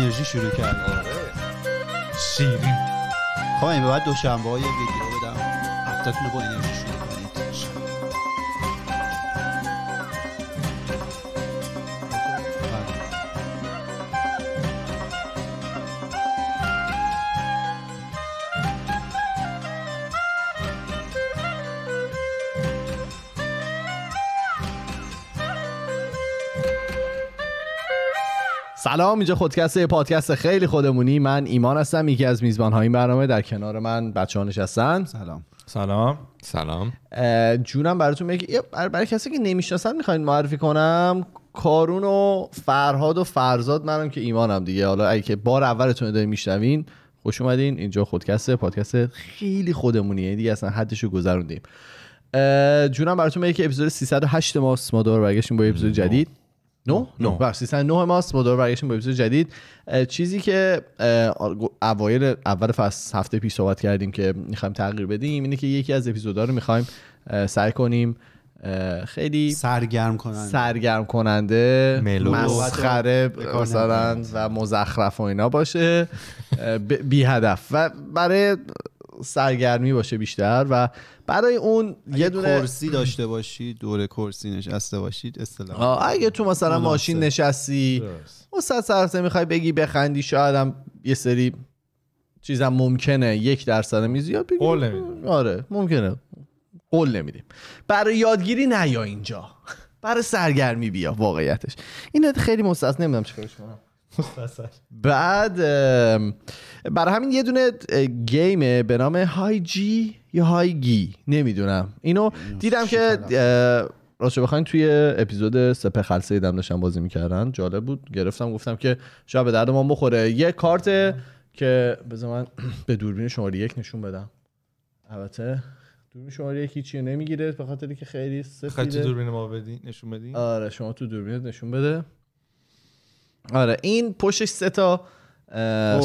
انرژی شروع کرد. آره شیرین. خب این بعد دوشنبه‌ها یه ویدیو بدم هفته‌تون رو با انرژی شروع کنید. سلام، اینجا خودکسته، پادکست خیلی خودمونی. من ایمان هستم، یکی از میزبان‌های این برنامه. در کنار من بچه‌ها نشستن. سلام سلام سلام. جونم براتون میگه، برای کسی که نمیشناسن میخواین معرفی کنم، کارون و فرهاد و فرزاد، منم که ایمانم دیگه. حالا اگه که بار اولتون دارین میشنوین، خوش اومدین. اینجا خودکسته، پادکست خیلی خودمونیه دیگه، اصلا حدشو گذروندیم. جونم براتون میگه که اپیزود 308 ماست، ما دور برگشتیم با اپیزود جدید. سیستن 9 ماست، ما دور برگشتیم با اپیزود جدید. چیزی که اوایل اول فصل هفته پیش صحبت کردیم که میخوایم تغییر بدیم اینه که یکی از اپیزودا رو میخوایم سعی کنیم خیلی سرگرم کننده مسخره مثلا و مزخرف و اینا باشه، بی هدف و برای سرگرمی باشه بیشتر. و برای اون یه دونه کرسی داشته باشید، دور کرسی نشسته باشید اصطلاحا. اگه تو مثلا ماشین نشستی و سرسرسه میخوای بگی بخندی، شاید هم یه سری چیزم ممکنه 1% می زیاد بگی، قول نمیدیم. آره ممکنه، قول نمیدیم. برای یادگیری نیا اینجا، برای سرگرمی بیا. واقعیتش اینه، خیلی مستثنا نمیدونم چیکارش کنم. بعد برای همین یه دونه گیمه به نام های جی یا های گی، نمیدونم. اینو دیدم که راستش بخواین توی اپیزود سپه خلسه دیدم داشتن بازی میکردن، جالب بود، گرفتم گفتم که شاید به درد ما بخوره. یه کارته که بذار من به دوربین شماره 1 نشون بدم. البته دوربین شماره 1 چیه نمیگیره به خاطر اینکه خیلی سفیده. خیلی تو دوربین ما بدی نشون بدی. آره شما تو دوربینت نشون بده. آره این پشتش 3 تا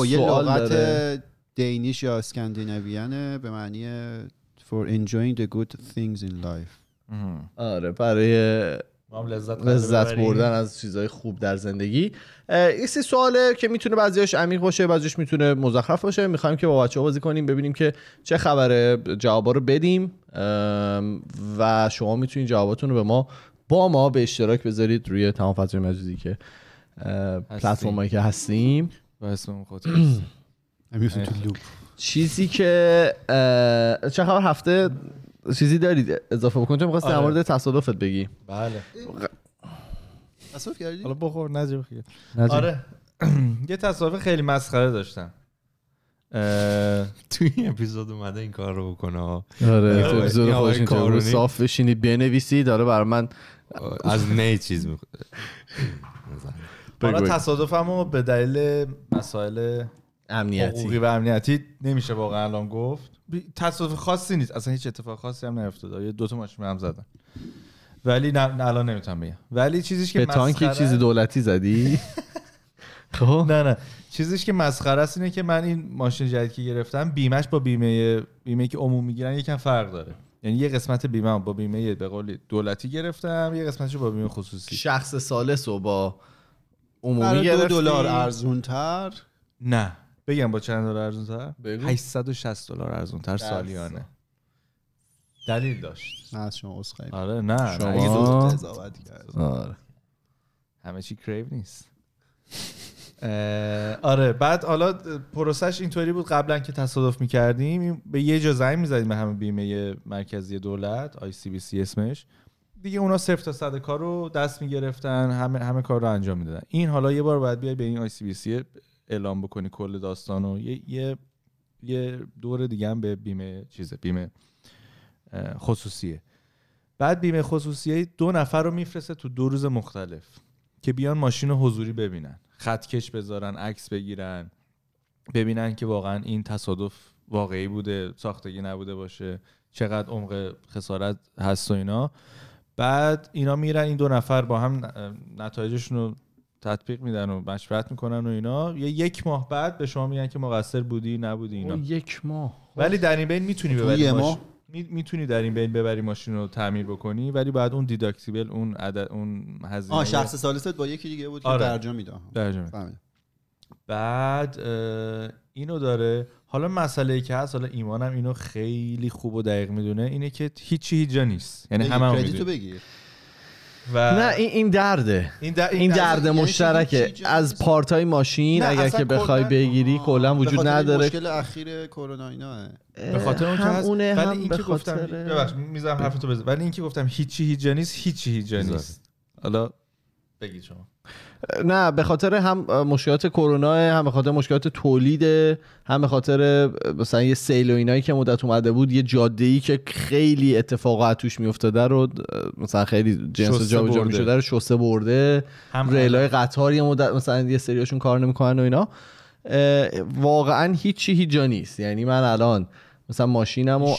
یه لغت دینیش یا اسکاندیناویانه به معنی for enjoying the good things in life. آره برای لذت بردن از چیزهای خوب در زندگی. این سواله که میتونه بعضیاش عمیق باشه، بعضیاش میتونه مزخرف باشه. میخوایم که با بچه‌ها بازی کنیم، ببینیم که چه خبره، جوابا رو بدیم و شما میتونید جواباتون رو با ما به اشتراک بذارید روی تمام فضای مجازی که پلتفرمایی که هستیم با اسم خودکسته. میفتیم تو لوپ. چیزی که چه خبر هفته چیزی دارید اضافه بکنید؟ چون می‌خواستی در مورد تصادفت بگی. بله. تصادف کردی؟ حالا بخور نجیب خیر. آره. یه تصادف خیلی مسخره داشتم. توی اپیزود اومده این کار رو بکنه. آره تو اپیزود خودشین رو صاف بشینید بنویسید. آره برای من از نه چیز حالا تصادفمو به دلیل مسائل امنیتی حقوقی و امنیتی نمیشه واقعا الان گفت. تصادف خاصی نیست، اصلا هیچ اتفاق خاصی هم نیفتاد. یه دو تا ماشین به هم زدن، ولی نه الان نمیتونم بگم. ولی چیزیش که مسخره، به تانک چیز دولتی زدی؟ خب نه چیزیش که مسخره است اینه که من این ماشین جدیدی که گرفتم بیمهش با بیمه که عمومی میگیرن یکم فرق داره. یعنی یه قسمت بیمه با بیمه به قول دولتی گرفتم، یه قسمتشو با بیمه خصوصی. شخص ثالثو با عمومی گرفتی؟ $2 ارزونتر؟ نه بگم با چند دلار ارزونتر؟ $860 ارزونتر سالیانه. دلیل داشت. نه از شما عذرخواهی. آره نه شما اگه دو قضاوت کردید. آره همه چی کریو نیست. آره بعد حالا پروسش اینطوری بود، قبلا که تصادف می‌کردیم به یه جا زنگ می‌زدیم به همین بیمه مرکزی دولت، ICBC اسمش دیگه. اونا 0 تا 100 کار رو دست میگرفتن، همه کار رو انجام میدادن. این حالا یه بار باید بیای به این ICBC اعلام بکنی کل داستان و یه دور دیگه هم به بیمه خصوصیه. بعد بیمه خصوصیه 2 نفر رو میفرسته تو 2 روز مختلف که بیان ماشین رو حضوری ببینن، خطکش بذارن، عکس بگیرن، ببینن که واقعا این تصادف واقعی بوده، ساختگی نبوده باشه، چقدر عمق خسارت هست و اینا. بعد اینا میرن این 2 نفر با هم نتایجشون رو تطبیق میدن و مشورت میکنن و اینا. یک ماه بعد به شما میگن که مقصر بودی نبودی اینا. 1 ماه. ولی در این بین میتونی ببری ماشین، میتونی در این بین ببری ماشین رو تعمیر بکنی، ولی بعد اون دیداکتیبل، اون عدد، اون هزینه شخص ثالثت با یکی دیگه بود که درجا میداد. بعد اینو داره. حالا مسئله‌ای که هست، حالا ایمانم اینو خیلی خوب و دقیق میدونه، اینه که هیچی هیچ جا نیست، یعنی همه کردیتو بگیر و نه این درده، این درده مشترکه از پارتای ماشین اگر که بخوای بگیری کلا وجود نداره. مشکل اخیر کرونا ایناه، به خاطر اون که هست. ولی این که گفتم، ببخش میذارم حرفتو بزن، ولی این که گفتم هیچی هیچ جا نیست، هیچی هیچ جا نیست. حالا بگید شما. نه به خاطر هم مشکلات کرونا، هم به خاطر مشکلات تولید، هم به خاطر مثلا یه سیل و اینایی که مدت اومده بود، یه جاده‌ای که خیلی اتفاقات توش میافتاده رو مثلا خیلی جنس جابجا میشده رو شسته برده، ریلای قطار یه مدت مثلا یه سریاشون کار نمیکنن و اینا. واقعا هیچی هیچ جا نیست. یعنی من الان مثلا ماشینمو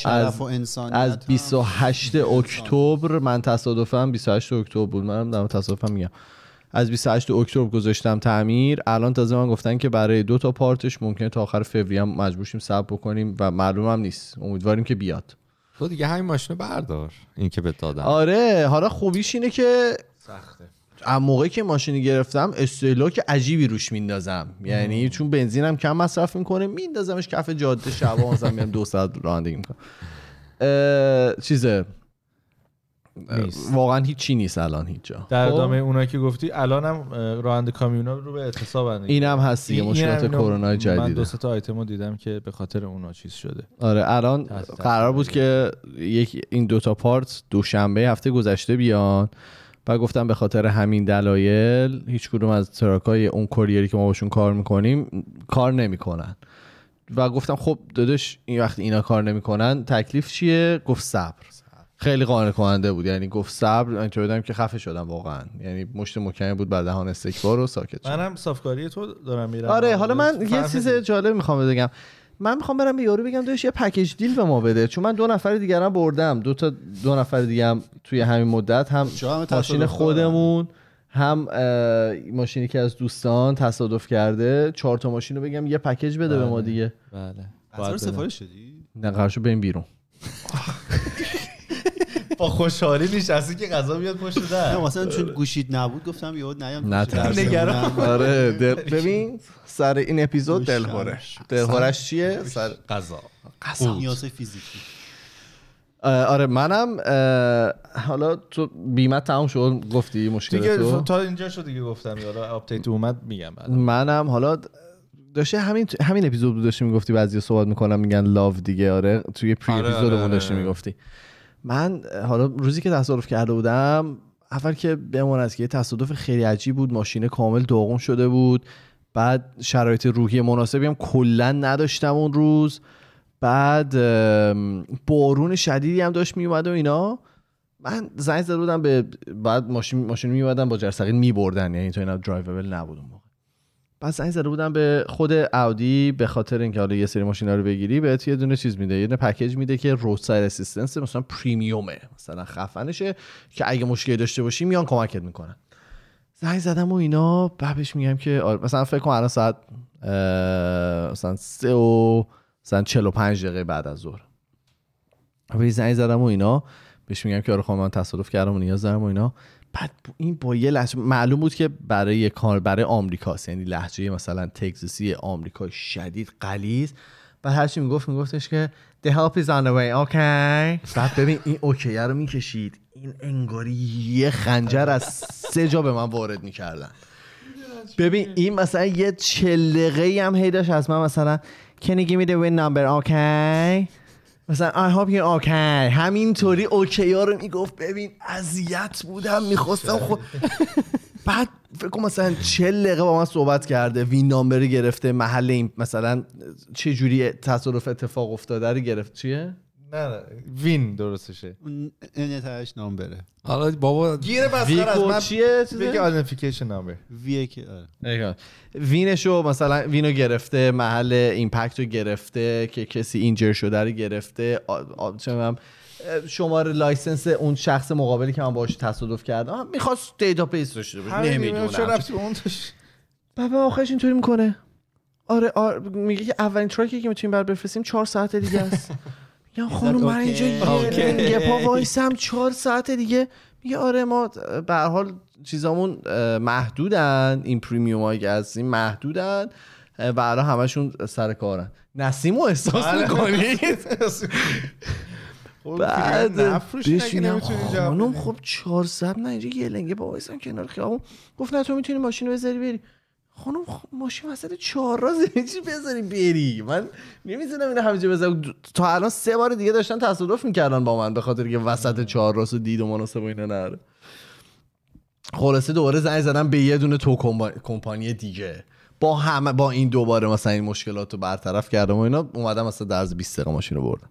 از 28 اکتبر، من تصادفاً 28 اکتبر بود، منم دارم تصادفاً میگم، از 28 اکتبر گذاشتم تعمیر. الان تازه من گفتن که برای 2 تا پارتش ممکنه تا آخر فوریه هم مجبور شیم صبر بکنیم و معلوم هم نیست، امیدواریم که بیاد. تو دیگه همین ماشینو بردار، این که بهت دادم. آره، حالا خوبیش اینه که سخته. از موقعی که ماشینی گرفتم استهلاک عجیبی روش میندازم، یعنی چون بنزینم کم مصرف میکنه، میندازمش کف جاده شبا مثلا میام 200 رانندگی میکنم. چیزه نیست. واقعا هیچی نیست الان هیچ جا. در ادامه اونایی که گفتی الانم راننده کامیونا رو به اعتصابن، اینم هست دیگه، مشکلات کرونا جدیده. من 2-3 تا آیتمو دیدم که به خاطر اونا چیز شده. آره الان قرار بود که این 2 تا پارت دوشنبه هفته گذشته بیان و گفتم به خاطر همین دلایل هیچ کدوم از تراکای اون کوریری که ما باشون کار میکنیم کار نمیکنن و گفتم خب داداش این وقت اینا کار نمیکنن تکلیف چیه؟ گفت صبر. خیلی قانع کننده بود، یعنی گفت صبر. اینطور بودم که خفه شدم واقعا، یعنی مشت مکمی بود بعد دهان استکبار و ساکت شد. منم صافکاری تو دارم میرم. آره حالا من یه چیز جالب میخوام بگم، من میخوام برم به یارو بگم داداش یه پکیج دیل به ما بده، چون من 2 نفر دیگرم بردم، 2 نفر دیگه هم توی همین مدت، هم ماشین خودمون هم ماشینی که از دوستان تصادف کرده، 4 تا ماشین رو بگم یه پکیج بده. بله. به ما دیگه. بله. قرار سفارش شدی؟ نه قرار شد بریم بیرون. با خوشحالی نشستی که غذا بیاد پشت در. نه مثلا چون گوشیت نبود گفتم یاد نیام. نه نگران. آره ببین سر این اپیزود دلخورش چیه؟ سر غذا نیازهای فیزیکی. آره منم حالا تو بیمه تمام شد گفتی مشکل دیگه تو تا اینجا شد دیگه، گفتم حالا آپدیت اومد میگم. منم حالا داشته همین اپیزود بود داشتی میگفتی بعضیا صحبت میکنم میگن لاو دیگه. آره توی پری اپیزودمون داشتی میگفتی من حالا روزی که تصادف کرده بودم، اول که بمون از که یه تصادف خیلی عجیب بود، ماشین کامل داغون شده بود، بعد شرایط روحی مناسبی هم کلا نداشتم اون روز، بعد بارون شدیدی هم داشت میومد و اینا. من زنگ زده بودم به بعد ماشین میومدن با جرثقیل میبردن، یعنی تو اینا درایوبل نبود اون موقع. بعد زنگ زده بودم به خود اودی به خاطر اینکه حالا یه سری ماشینا رو بگیری بهت یه دونه چیز میده، یه دونه پکیج میده که رودساید اسیستنس مثلا پریمیومه، مثلا خفنشه که اگه مشکلی داشته باشی میان کمکت میکنن. زنگ زدم و اینا، بعدش میگم که مثلا فکر کنم الان ساعت مثلا 3 و مثلا 45 دقیقه بعد از ظهر. بعد زنگ زدم و اینا بهش میگم که آره خانم من تصادف کردم و نیاز دارم و اینا. بعد این با یه لحجه معلوم بود که برای آمریکاست، یعنی لهجه مثلا تگزاسی آمریکا شدید غلیظ. بعد هرچی میگفتش که the help is on the way okay. بعد ببین این اوکی رو میکشید، این انگاری یه خنجر از 3 جا به من وارد میکردن. ببین این مثلا یه چلقه‌ای هم هیداش از من، مثلا can you give me the win number okay، مثلا I hope you're okay. همینطوری اوکی ها رو میگفت. ببین اذیت بودم، میخواستم بعد فکر کنم مثلا 40 دقیقه با من صحبت کرده، وین نامبر گرفته، محل این مثلا چه جوری تصادف اتفاق افتاده رو گرفت. چیه؟ نه وین درستشه، نتایج نامبره. حالا بابا گیر بسخر از من چیه؟ میگه آیدنتیفیکیشن نامبر وی که آره وینشو مثلا وینو گرفته، محل ایمپکتو گرفته که کسی اینجر شده رو گرفته، چون شماره لایسنس اون شخص مقابلی که من باهاش تصادف کردم میخواست دیتابیس داشته باشه، نمیدونم چرا رفت اون توش. بابا آخرش اینطوری میکنه. آره میگه که اولین تراکی که میتونیم بفرستیم 4 ساعت دیگه است. یا خانم من اینجا یه پا وایسم 4 ساعت دیگه. دیگه آره ما به هر حال چیزامون محدودن، این پریمیومایی که هستیم محدودن و الان همشون سر کارن. نسیمو احساس میکنید؟ بعد بشینم خانم خب 400 نه اینجا یه لنگه با وایسان کنار خیابون گفت نه تو میتونی ماشین بذاری بری. خانم ماشین وسط چهار راه چی بذاری بری؟ من نمیذارم اینو همینجا بذارم. تا الان سه بار دیگه داشتن تصادف میکردن با من به خاطر که وسط چهار راهو دید و مناسب اینا نره. خلاصه دوباره زنگ زدم به یه دونه تو کمپانی دیگه با همه با این دوباره مثلا این مشکلاتو برطرف کردم و اینا. اومدم مثلا در 20 دقیقه ماشینو بردم.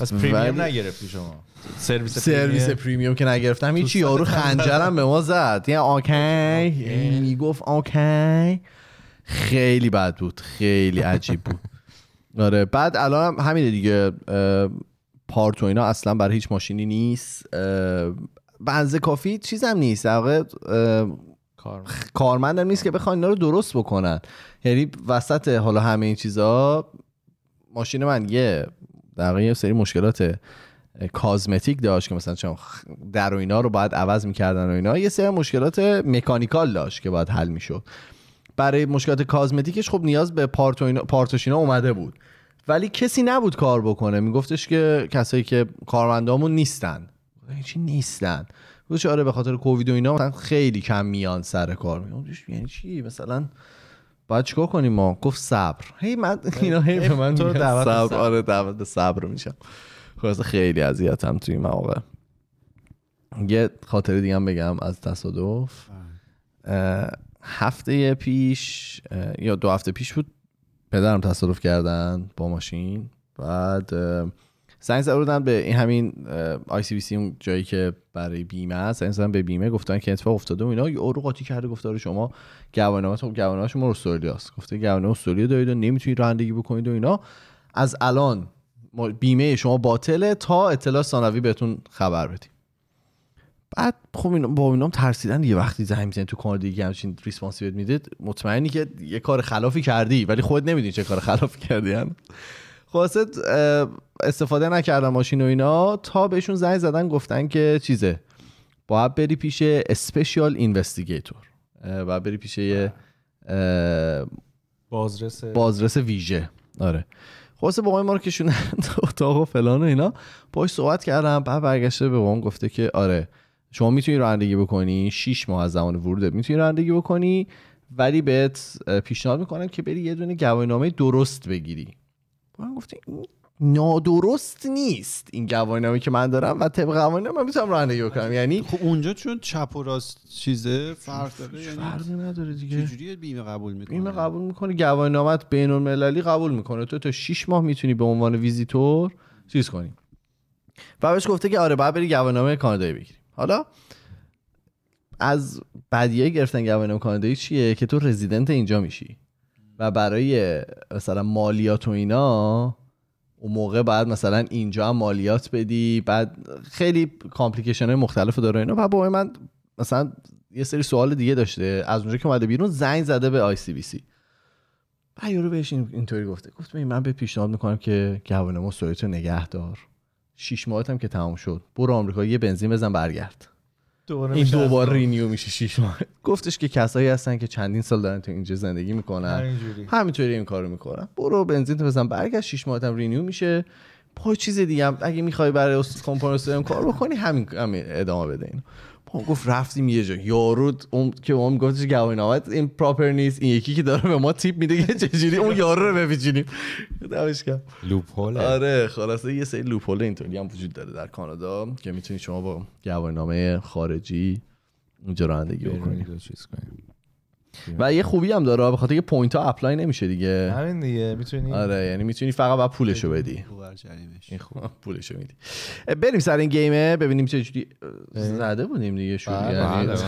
پس پریمیوم نگرفتی شما؟ سرویس پریمیوم که نگرفتم هیچی. یارو خنجرم به ما زد، یعنی اوکی میگفت اوکی. خیلی بد بود، خیلی عجیب بود. آره بعد الان همینه دیگه، پارت و اینا اصلا برای هیچ ماشینی نیست، بنز کافی چیزم نیست، واقعا کارمندم نیست که بخوان اینا رو درست بکنن. یعنی وسط حالا همه این چیزا ماشین من یه در واقع یه سری مشکلات کازمتیک داشت که مثلا چون در و اینا رو باید عوض می‌کردن و اینا، یه سری مشکلات مکانیکال داشت که باید حل می‌شد. برای مشکلات کازمتیکش خب نیاز به پارتوشینا اومده بود ولی کسی نبود کار بکنه. میگفتش که کسایی که کارمندامون نیستن، هیچی نیستن. گفتش آره به خاطر کووید و اینا مثلا خیلی کم میان سر کار. میگم یعنی چی مثلا باید چیکار کنیم ما؟ گفت صبر. هی من اینا هی به من میگن صبر. آره دعوت صبر میشم. خلاصه خیلی اذیتم توی این مواقع. یه خاطره دیگه هم بگم از تصادف. هفته پیش یا دو هفته پیش بود پدرم تصادف کردن با ماشین. بعد سنگ زدن به همین ICBC جایی که برای بیمه است، سنگ به بیمه گفتن که اتفاق افتاده و اینا. یارو قاطی کرده گفته شما گواهینامه شما استرالیا است، گفته گواهینامه استرالیا دارید و نمیتونید رانندگی بکنید و اینا، از الان بیمه شما باطله تا اطلاع ثانوی بهتون خبر بدیم. بعد خب اینا با اینام ترسیدن دیگه، وقتی زنگ میزنید تو کار دیگه همچین ریسپانسی بهت میده مطمئنی که یه کار خلافی کردی ولی خودت نمیدونی چه کار خلافی کردی. خلاصه استفاده نکردم ماشین و اینا تا بهشون زنگ زدن گفتن که چیزه باید بری پیش اسپشیال اینوستیگیتور، باید بری پیش یه بازرس ویژه. آره خلاصه بابای ما رو کشوندن اتاق و فلان و اینا، باهاش صحبت کردم. بعد برگشته به بابام گفته که آره شما میتونی رانندگی بکنی، 6 ماه از زمان ورودت میتونی رانندگی بکنی ولی بهت پیشنهاد میکنم که بری یه دونه گواهینامه درست بگیری. من گفتم نادرست نیست این گواهینامه که من دارم و طبق قوانین من میتونم رانندگی کنم. یعنی خب اونجا چون چپ و راست چیزه فرق داره، یعنی فرقی نداره دیگه. چجوری بیمه قبول میکنه؟ بیمه قبول میکنه، گواهینامت بین المللی قبول میکنه، تو تا 6 ماه میتونی به عنوان ویزیتور چیز کنی. و بهش گفته که آره باید بری گواهینامه کانادایی بگیری. حالا از بدیه گرفتن گواهینامه کانادایی چیه که تو رزیدنت اینجا میشی و برای مثلا مالیات و اینا اون موقع بعد مثلا اینجا هم مالیات بدی، بعد خیلی کامپلیکیشن های مختلف داره اینا. و با من مثلا یه سری سوال دیگه داشته، از اونجا که اومده بیرون زنگ زده به ICBC. بعد یارو بهش اینطوری گفت من به پیشنهاد میکنم که گواهینامه سویتو نگه دار، 6 ماهت هم که تمام شد برو آمریکا یه بنزین بزن برگرد، این دوباره رینیو میشه 6 ماه. گفتش که کسایی هستن که چندین سال دارن تو اینجا زندگی میکنن همینطوری این کارو میکنن، برو بنزین تو بزن برگشت 6 ماه هم رینیو میشه. پای چیز دیگه هم اگه میخوای برای کمپانیستم کار بکنی همین ادامه بده اینو. ما گفت رفتیم یه جا، یارو که ما میگفتش گواهینامه این پراپر نیست، این یکی که داره به ما تیپ میده که چجوری اون یارو رو بپیچونیم دمشکم. لوپول. آره خلاصه یه سری لوپول اینطوری هم وجود داره در کانادا که میتونی شما با گواهینامه خارجی اونجا رانندگی بکنی و یه خوبی هم داره به خاطر اینکه پوینت ها اپلای نمیشه دیگه. همین دیگه میتونی، آره یعنی میتونی فقط بعد پولشو بدی. این خوب پولشو میدی. بریم سر این گیمه ببینیم چه جوری زده بودیم دیگه شروع. یعنی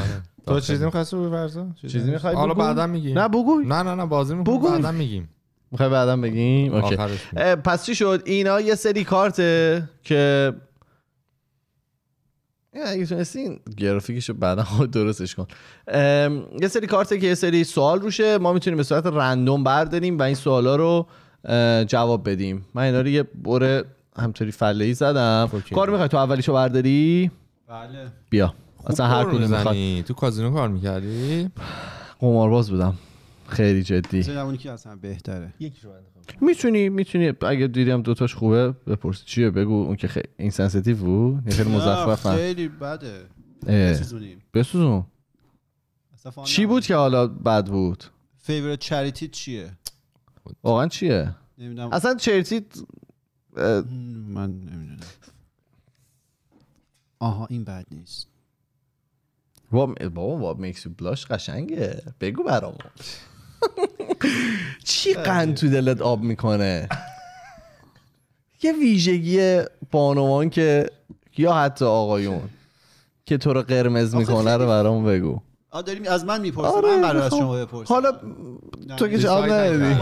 تو چیزی می‌خواستی بپرسا؟ چیزی می‌خوای حالا بعداً میگیم؟ نه بگو. نه بازی می‌کنیم بعداً میگیم. می‌خوای بعداً بگیم؟ اوکی. پس چی شد؟ اینا یه سری کارته که اگه تونستین گرافیکشو بعدا درستش کن. یه سری کارته که یه سری سوال روشه، ما میتونیم به صورت رندوم برداریم و این سوالا رو جواب بدیم. من اینا رو یه بره همطوری فله‌ای زدم. کار می‌خوای تو اولیشو برداری؟ بله بیا اصلا هر کدوم میخواد. تو کازینو کار میکردی؟ قمارباز بودم خیلی جدی. زمانی که اصلا بهتره یکیشو انتخاب میتونی اگه دیدم دوتاش خوبه بپرس چیه بگو. اون که خیلی این سنسیتیو بود خیلی مزخرفه خیلی بده. بسوزون چی بود که حالا بد بود؟ فیوریت چریتی چیه؟ واقعا چیه؟ نمیدونم اصلا چریتی من نمیدونم. آها این بد نیست. بابا واب میکس بلاش قشنگه بگو برام. چی قند تو دلت آب میکنه؟ یه ویژگی بانوان که یا حتی آقایون که تو رو قرمز میکنه رو برام بگو. داریم از من میپرسیم. من قرار از شما بپرسیم. حالا تو که جواب ندادی.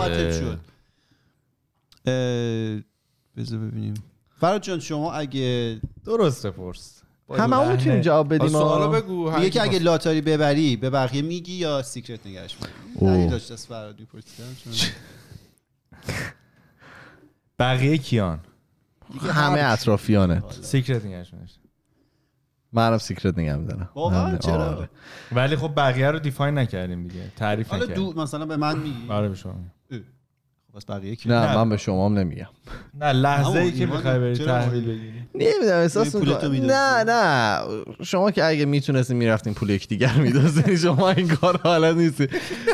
بذار ببینیم فراد جان شما اگه درست بپرس همه میتونیم جواب بدیم. سوالا بگو یکی که اگه لاتاری ببری به بقیه میگی یا سیکرت نگهش می‌داری. دلیل داشت از فراد میپرسیدم بقیه کیان؟ همه اطرافیانت. سیکرت نگهش می‌داری. منم سیکرت نگه می‌دارم. واقعا چرا؟ ولی خب بقیه رو دیفاین نکردیم دیگه. تعریف نکردیم. حالا مثلا به من میگی؟ آره به شما. بس بقیه کی؟ نه من به شما هم نمیگم. نه لحظه ای که میخوای بری تحویل بگیری نمیدونم احساس میکنم. نه شما که اگه میتونستین میرفتین پول یک دیگر میدادین. شما این کار حالت نیستی.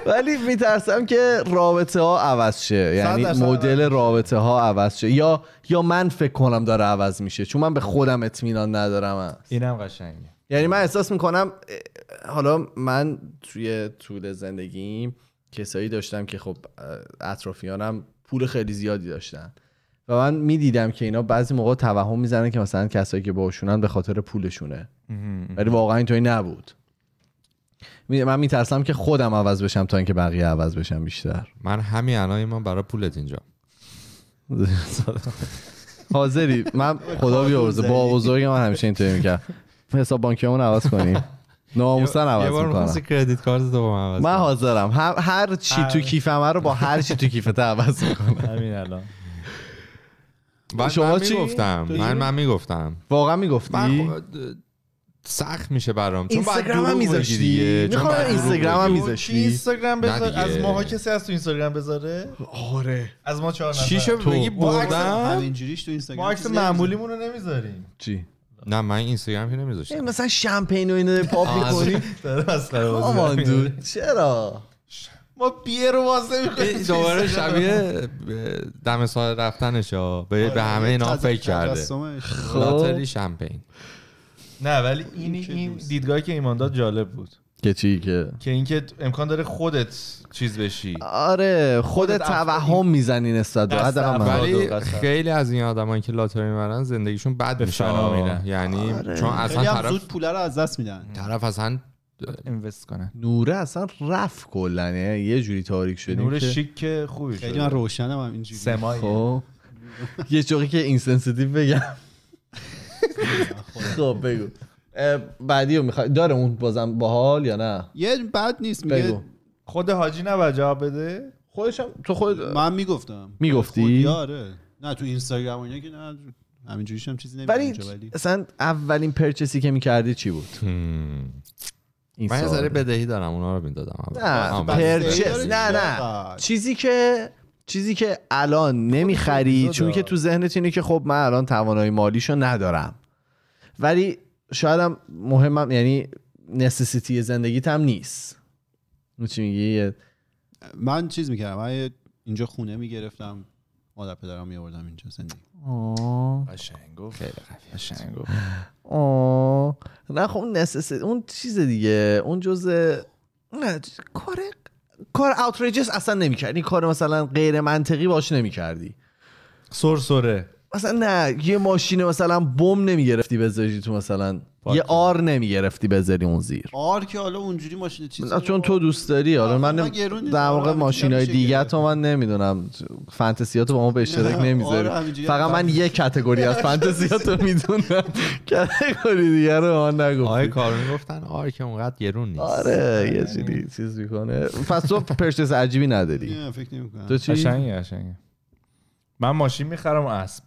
ولی میترسم که رابطه ها عوض شه، یعنی مدل رابطه ها عوض شه یا من فکر کنم داره عوض میشه چون من به خودم اطمینان ندارم. اینم قشنگه. یعنی من احساس میکنم حالا من توی طول زندگیم کسایی داشتم که خب اطرافیانم پول خیلی زیادی داشتن و من میدیدم که اینا بعضی موقع توهم میزنن که مثلا کسایی که باهاشونن به خاطر پولشونه، ولی واقعا اینطوری نبود. من میترسم که خودم عوض بشم تا اینکه بقیه عوض بشم بیشتر. من همین الان من برای پولت اینجا حاضری. من خدا بیامرزه با بزرگ من همیشه اینطوری میگم حساب بانکیمون عوض کنیم ناموسن عوض میکنم. یه بار میخواستی کردیت کارت تو با من عوض. من حاضرم هر چی تو کیفمه رو با هر چی تو کیفت عوض میکنم. همین الان شما چی گفتم؟ من میگفتم واقعا میگفتی؟ سخت میشه برام چون اینستاگرامم میذاشتی. میخوام اینستاگرامم میذاشتی. اینستاگرام بذار از ماها کسی از تو اینستاگرام بذاره؟ آره از ما 4 نفر. چیشو بگی بردم همینجوریش تو اینستاگرام. ما عکس معمولیمون رو نمیذاریم. چی؟ نه من اینستاگرام که نمیذاشتم. مثلا شامپین و اینو پاپ می‌کنی؟ آمان دود چرا؟ ما بیر واسه می‌خوایم. دوباره شبیه دم سال رفتنش به همه اینا فکر کرده. لاتری شامپین. نه ولی این دیدگاهی که ایمان داد جالب بود. که چی که اینکه امکان داره خودت چیز بشی. آره خودت توهم میزنی نسبت به. ولی خیلی از این آدمایی که لاتاری میبرن زندگیشون بد میشه. یعنی آره. چون اصلا طرف زود پوله رو از دست میدن. طرف اصلا اینوست کنه. نوره اصلا رفت کلا یه جوری تاریک شده. نوره شیک خوبی شده. خیلی من روشنم اینجوری. سمایی. خب یه جوری که اینسنسیتیو بگم. خب بگو. بعدی رو میخوای داره اون بازم باحال یا نه؟ یه بد نیست میگه. خود حاجی نباید جواب بده. خودش هم تو خود من میگفتم. میگفتی؟ آره. نه تو اینستاگرام اینا که نه همینجوریش هم چیزی نمیگه. ولی اصلا اولین پرچسی که میکردی چی بود؟ من یه ذره بدهی دارم اونا رو میدادم. نه پرچس نه چیزی که الان نمیخری چون که تو ذهنت اینه که خب من الان توانایی مالیشو ندارم. ولی شاید هم مهمم یعنی نسیسیتی زندگیت هم نیست. چی میگی؟ من چیز میکردم. من اینجا خونه میگرفتم مادر پدرم میآوردم اینجا زندگی. قشنگو خیلی قشنگو. نه خب نسیسیتی اون چیز دیگه اون جزء کار اوتریجس اصلا نمیکردی. کار مثلا غیر منطقی باش نمیکردی. سرسره مثلا نه یه ماشین مثلا بم نمیگرفتی بذاری تو مثلا یه آر نمیگرفتی بذاری اون زیر آر که حالا اونجوری ماشین چیزی چون تو دوست داری. حالا من در واقع ماشینای دیگه تو من نمیدونم فانتزیاتو با ما به اشتراک نمیذاری. فقط من یه کاتگوری از فانتزیاتو میدونم کاتگوری دیگه رو من نگفتم. آره کارون گفتن آر که اونقدر گرون نیست. آره یه چیزی چیز میکنه. پس تو پرچس عجیبی نداری. نه فکر نمی‌کنم. تو چی؟ قشنگه. من ماشین میخرم اسب.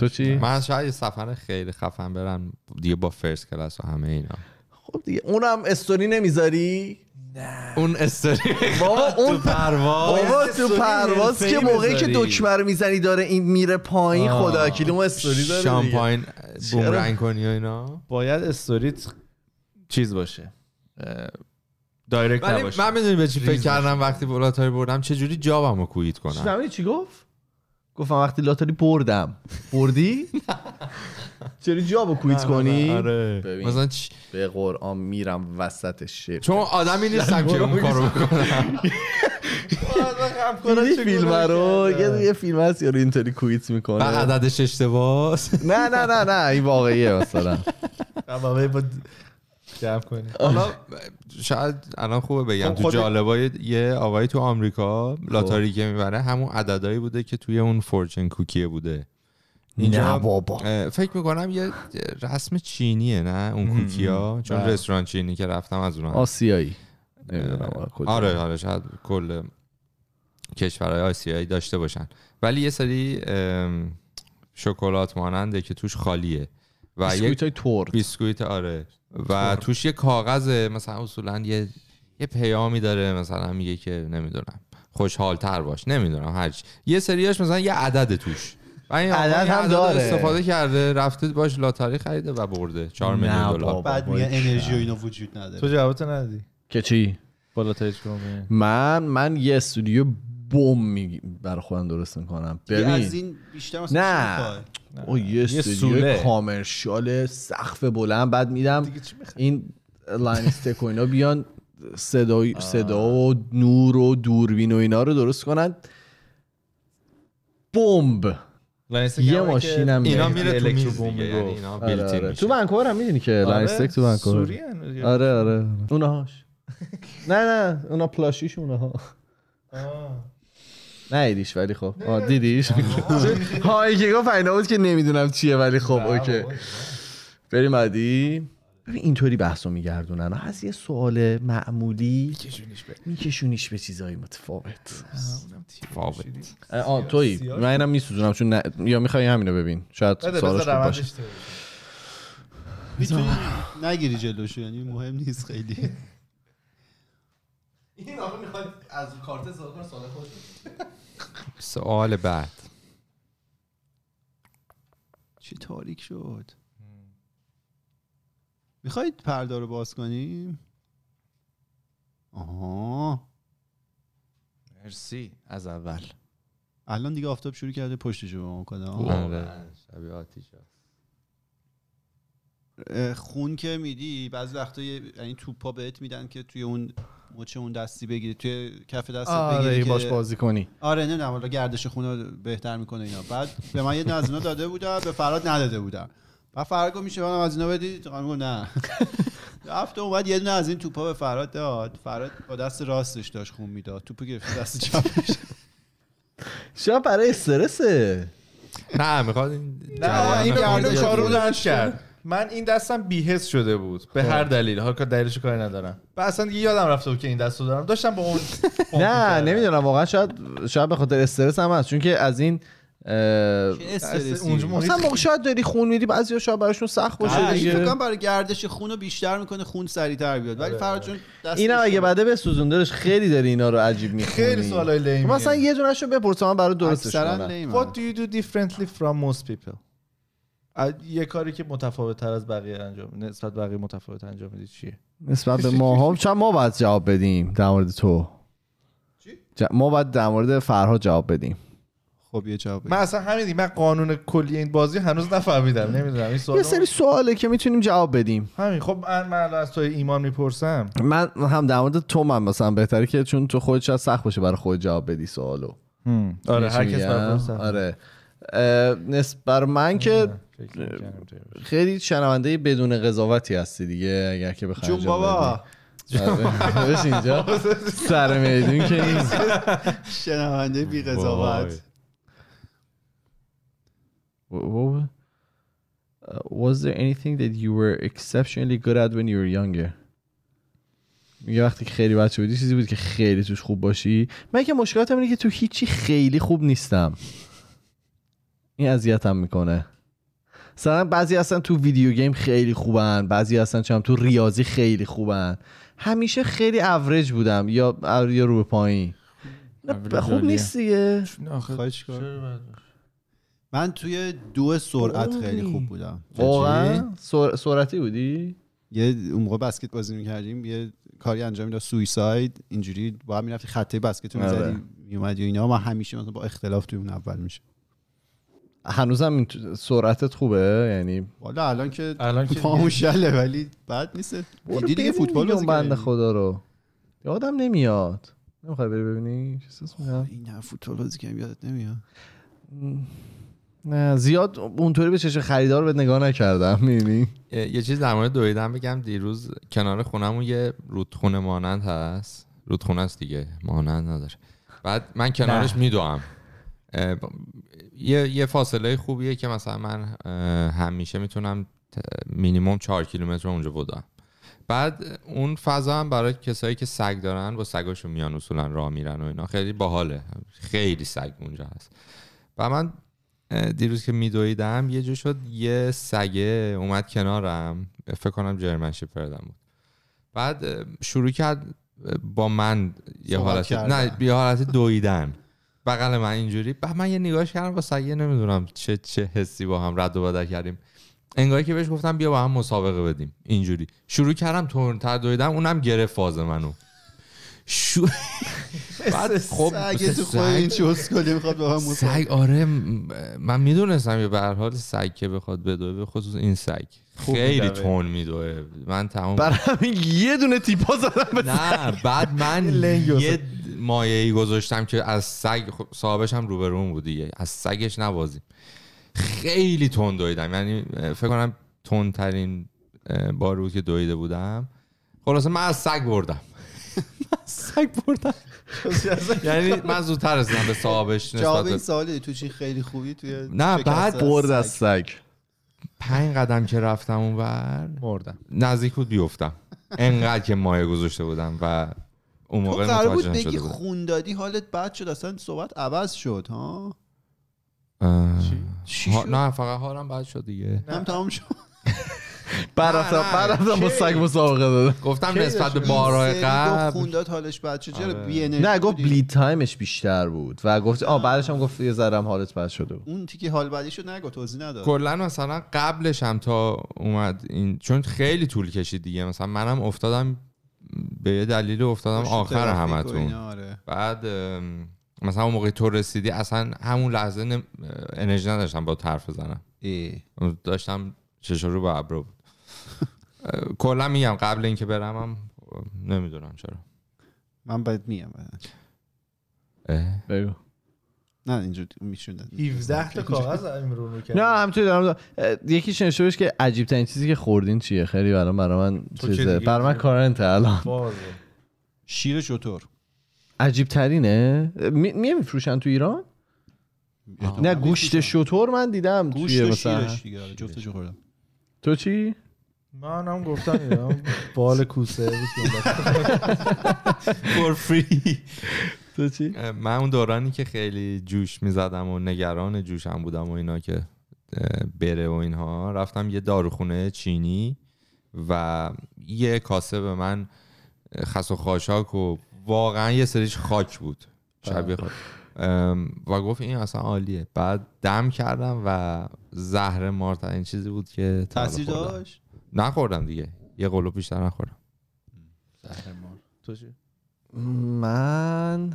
تو چی؟ من شاید یه سفر خیلی خفن برم دیگه با فرست کلاس و همه اینا. خب دیگه اونم استوری نمیذاری؟ نه اون استوری بابا اون پرواز، بابا تو پرواز که موقعی که دکمه رو میزنی داره این میره پایین، خدا وکیلی اون استوری داره شامپاین بومرنگ کنی و اینا. باید استوریت چیز باشه دایرکت نباشه. من میدونی به چی فکر کردم وقتی لاتاری بردم؟ چه جوری جابمو کویت کنم. شنیدی چی گفت؟ گفتم وقتی لاتاری بردم. بردی؟ چرا جابو کویت کنی؟ آره مثلا به قرآن میرم وسط شعر چون آدمی نیستم که اون کارو بکنم. این فیلم رو یه فیلم هست یارو اینطوری کویت میکنه بعد عددش اشتباهه. نه نه نه نه این واقعیه مثلا. واقعا جمع کنی. حالا شاید الان خوبه بگم تو جالبای یه آقایی تو آمریکا لاتاری که میبره همون عددایی بوده که توی اون فورچن کوکیه بوده. نه بابا فکر میکنم یه رسم چینیه نه اون کوکیا، چون رستوران چینی که رفتم از اونها آسیایی نمیدونم کجا. آره آره شاید کل کشورهای آسیایی داشته باشن، ولی یه سری شکلات ماننده که توش خالیه و بیسکویتای تورت بیسکویت آره و تورت. توش یه کاغذه مثلا اصولا یه پیامی داره مثلا میگه که نمیدونم خوشحال‌تر باش نمیدونم هرچی. یه سریاش مثلا یه عدد توش عدد هم داره استفاده کرده رفته باش لاتاری خریده و برده 4 میلیون دلار. بعد میگه انرژی و اینا وجود نداره. تو جوابت ندادی که چی با لاتاری چیکار کنم؟ من یه استودیو بم برای خودم درست میکنم. ببین از این بیشتر مثلا نه او یه استودیو کامرشال سقف بلند بعد میدم این لاین استک و اینا بیان صدا و نور و دوربین و اینا رو درست کنن. بمب یه ماشینم اینا میره تو الکتروبمب. یعنی اینا بیلتین تو ونکوور هم میدونی که لاینستک تو ونکوور سوریه. آره آره اونهاش. نه اونا پلاشیش اونها نه دیدیش ولی خب دیدیش هایی که گفت اینا بود که نمیدونم چیه ولی خب اوکی بریم بعدی. اینطوری بحثو میگردونن از یه سوال معمولی میکشونیش به چیزای متفاوت. تویی من اینم میسوزونم چون یا میخوایی همینو ببین شاید سوالش خوب باشه. میتونی نگیری جلوشو یعنی مهم نیست خیلی. این آقا میخواد از کارت استفاده کنه سوال خودش. سوال بعد چی تاریک شد؟ میخواید پرده رو باز کنیم؟ آها مرسی از اول. الان دیگه آفتاب شروع کرده پشتشو به ما کنه شبیه آتیش هست. خون که میدی بعض وقتا یعنی توپا بهت میدن که توی اون مچه اون دستی بگیری توی کف دستت بگیری که باش بازی کنی. آره نه حالا گردش خونه بهتر میکنه اینا. بعد به من یه نزینا داده بودم به فراد نداده بودم. با فرقو میشه منم از اینا بدید خانم نه. هفته اومد یه دونه از این توپا به فراد داد. فراد با دست راستش داشت خون میداد. توپو گرفت دست چپش. شاید برای استرسه. نه میخواد این گردش رو بلندش کرد. من این دستم بی‌حس شده بود به هر دلیل. حالا که دلیلشو کاری ندارم. اصلا دیگه یادم رفته بود که این دستو دارم. داشتم با اون نه نمیدونم واقعا شاید به خاطر استرس هم هست چون که از این مثلا موقع شاید داری خون میدی بعضیا شاید براشون سخت باشه دیگه. فکر کنم برای گردش خونو بیشتر میکنه خون سریعتر بیاد ولی فرات چون اینا اگه بده بسوزوندش خیلی داری اینا رو عجیب میخونی. خیلی سوالای لیمی مثلا یه دونهشو بپرسم من برات درستش کنم. What do you do differently from most people؟ یه کاری که متفاوت‌تر از بقیه انجام نسبت بقیه متفاوت انجام میدی چیه؟ نسبت به ماها چون ما باید جواب بدیم در مورد تو چی؟ ما باید در مورد فرهاد جواب بدیم. خب یه جواب من اصلا همین من قانون کلی این بازی هنوز نفهمیدم نمیدونم این سوال یه سری سواله که میتونیم جواب بدیم همین. خب من از تو ایمان میپرسم. من هم در مورد تو من مثلا بهتره که چون تو خودت شاید سخت باشه برای خودت جواب بدی سوالو. آره هر کس بپرسه. آره نسبت بر من که خیلی شنونده بدون قضاوتی هستی دیگه اگر که بخوام جواب بدم. بابا بس اینجا سر میدون که این شنونده بی قضاوت. Was there anything that you were exceptionally good at when you were younger? میگه وقتی که خیلی بچه بودی چیزی بود که خیلی توش خوب باشی. من که مشکلاتم اینه که تو هیچی خیلی خوب نیستم. این اذیتم میکنه. مثلا بعضی هستن تو ویدیو گیم خیلی خوبن، بعضی هستن چم تو ریاضی خیلی خوبن. همیشه خیلی اوریج بودم یا رو به پایین. خوب نیست دیگه. خواهش کنم. من توی دو سرعت خیلی خوب بودم. واقعا سرعتی بودی؟ یه اون موقع بسکت بازی می‌کردیم، یه کاری انجام میداد سویساید، اینجوری با هم می‌رفتی خطه بسکت رو می‌زدی میومدی و اینا. من همیشه مثلا با اختلاف توی اون اول میشه. هنوزم این سرعتت خوبه؟ یعنی والا الان که پاموشله، ولی بد نیست. دیدی دیگه فوتبال بازی بنده خدا رو یادم نمیاد. نمیخوای بری ببینی؟ چیزاست میگم این فوتبال بازی که یادت نمیاد؟ نه زیاد اونطوری به چشم خریدار بهت نگاه نکردم. می‌بینی یه چیز در مورد دویدن بگم. دیروز کنار خونمون یه رودخونه مانند هست، رودخونه است دیگه، مانند نداره. بعد من کنارش میدوام. یه فاصله خوبیه که مثلا من همیشه میتونم مینیمم 4 کیلومتر اونجا بدوم. بعد اون فضا هم برای کسایی که سگ دارن با سگاشون میان اصولا راه میرن و اینا، خیلی باحاله، خیلی سگ اونجا هست. و من دیروز که میدویدم یه جور شد یه سگه اومد کنارم، فکر کنم جرمن شپرد بود. بعد شروع کرد با من یه حالت دویدن بغل من اینجوری. بعد من یه نگاهش کردم، با سگه نمیدونم چه حسی با هم رد و بدل کردیم، انگاری که بهش گفتم بیا با هم مسابقه بدیم. اینجوری شروع کردم تندتر دویدم، اونم گرفت فاز منو. بعد خب اگه تو خود این چوز کلی میخواد با هم مسابقه. سگ آره، من میدونستم به هر حال سگ که بخواد بدوه، به خصوص این سگ خیلی تون میدوه. من تمام برام یه دونه تیپا زدم. نه بعد من یه مایه‌ای گذاشتم که از سگ، صاحبش هم روبروم بود دیگه، از سگش نوازیم. خیلی تون دویدم، یعنی فکر کنم تون ترین بار بود که دویده بودم. خلاصه من از سگ بردم، یعنی من زودتر رسیدم به صاحبش. جواب این سوالی تو چی خیلی خوبی توی نه بعد برد از سگ. 5 قدم که رفتم اونور مردم، نزدیک بود بیفتم، انقدر که مایه گذاشته بودم. و اون موقع متوجه نشده بودم. خون دادی حالت بد شد، اصلا صحبت عوض شد. ها نه فقط حالم بد شد دیگه، هم تمام شد. بعد رفتم با سگ مسابقه دادم. گفتم نسبت به بارهای قبل خونداد حالش بد شد. چرا بی انرژی؟ نه گفت بلید تایمش بیشتر بود و گفت بعدش هم گفت یه ذره حالت بد شده. اون تیکه حال بدی شد نگو توضیح نداد. کلا مثلا قبلش هم تا اومد این، چون خیلی طول کشید دیگه، مثلا منم افتادم به یه دلیل آخر همتون. بعد مثلا اون موقع تو رسیدی اصلا همون لحظه انرژی نداشتم با حرف بزنم، داشتم چشم رو با ابرو بود. کلا میگم قبل اینکه برم نمیدونم چرا من باید میام. بگو نه اینجوری میشوند. 17 تا کاغذ امرون رو کردم. نه همینطوری دارم. یکیش نشوش که عجیب ترین چیزی که خوردین چیه؟ خیلی برام چیزه، برام کارنته الان. شیر شتر عجیب ترینه. میفروشن تو ایران؟ نه گوشت شتر من دیدم. گوشت و شیرش دیگه جفتشو خوردم. تو چی؟ من هم گفتم دیدم بال کوسه فور فری. تو چی؟ من اون دورانی که خیلی جوش میزدم و نگران جوشم بودم و اینا که بره و اینها، رفتم یه داروخونه چینی و یه کاسه به من خس و خاشاک و واقعا یه سریش خاک بود شبیه خاک و گفت این اصلا عالیه. بعد دم کردم و زهر مارت این چیزی بود که تاثیر داشت. نخوردم دیگه، یه قلوب بیشتر نخوردم. زهر مارت تو چی؟ من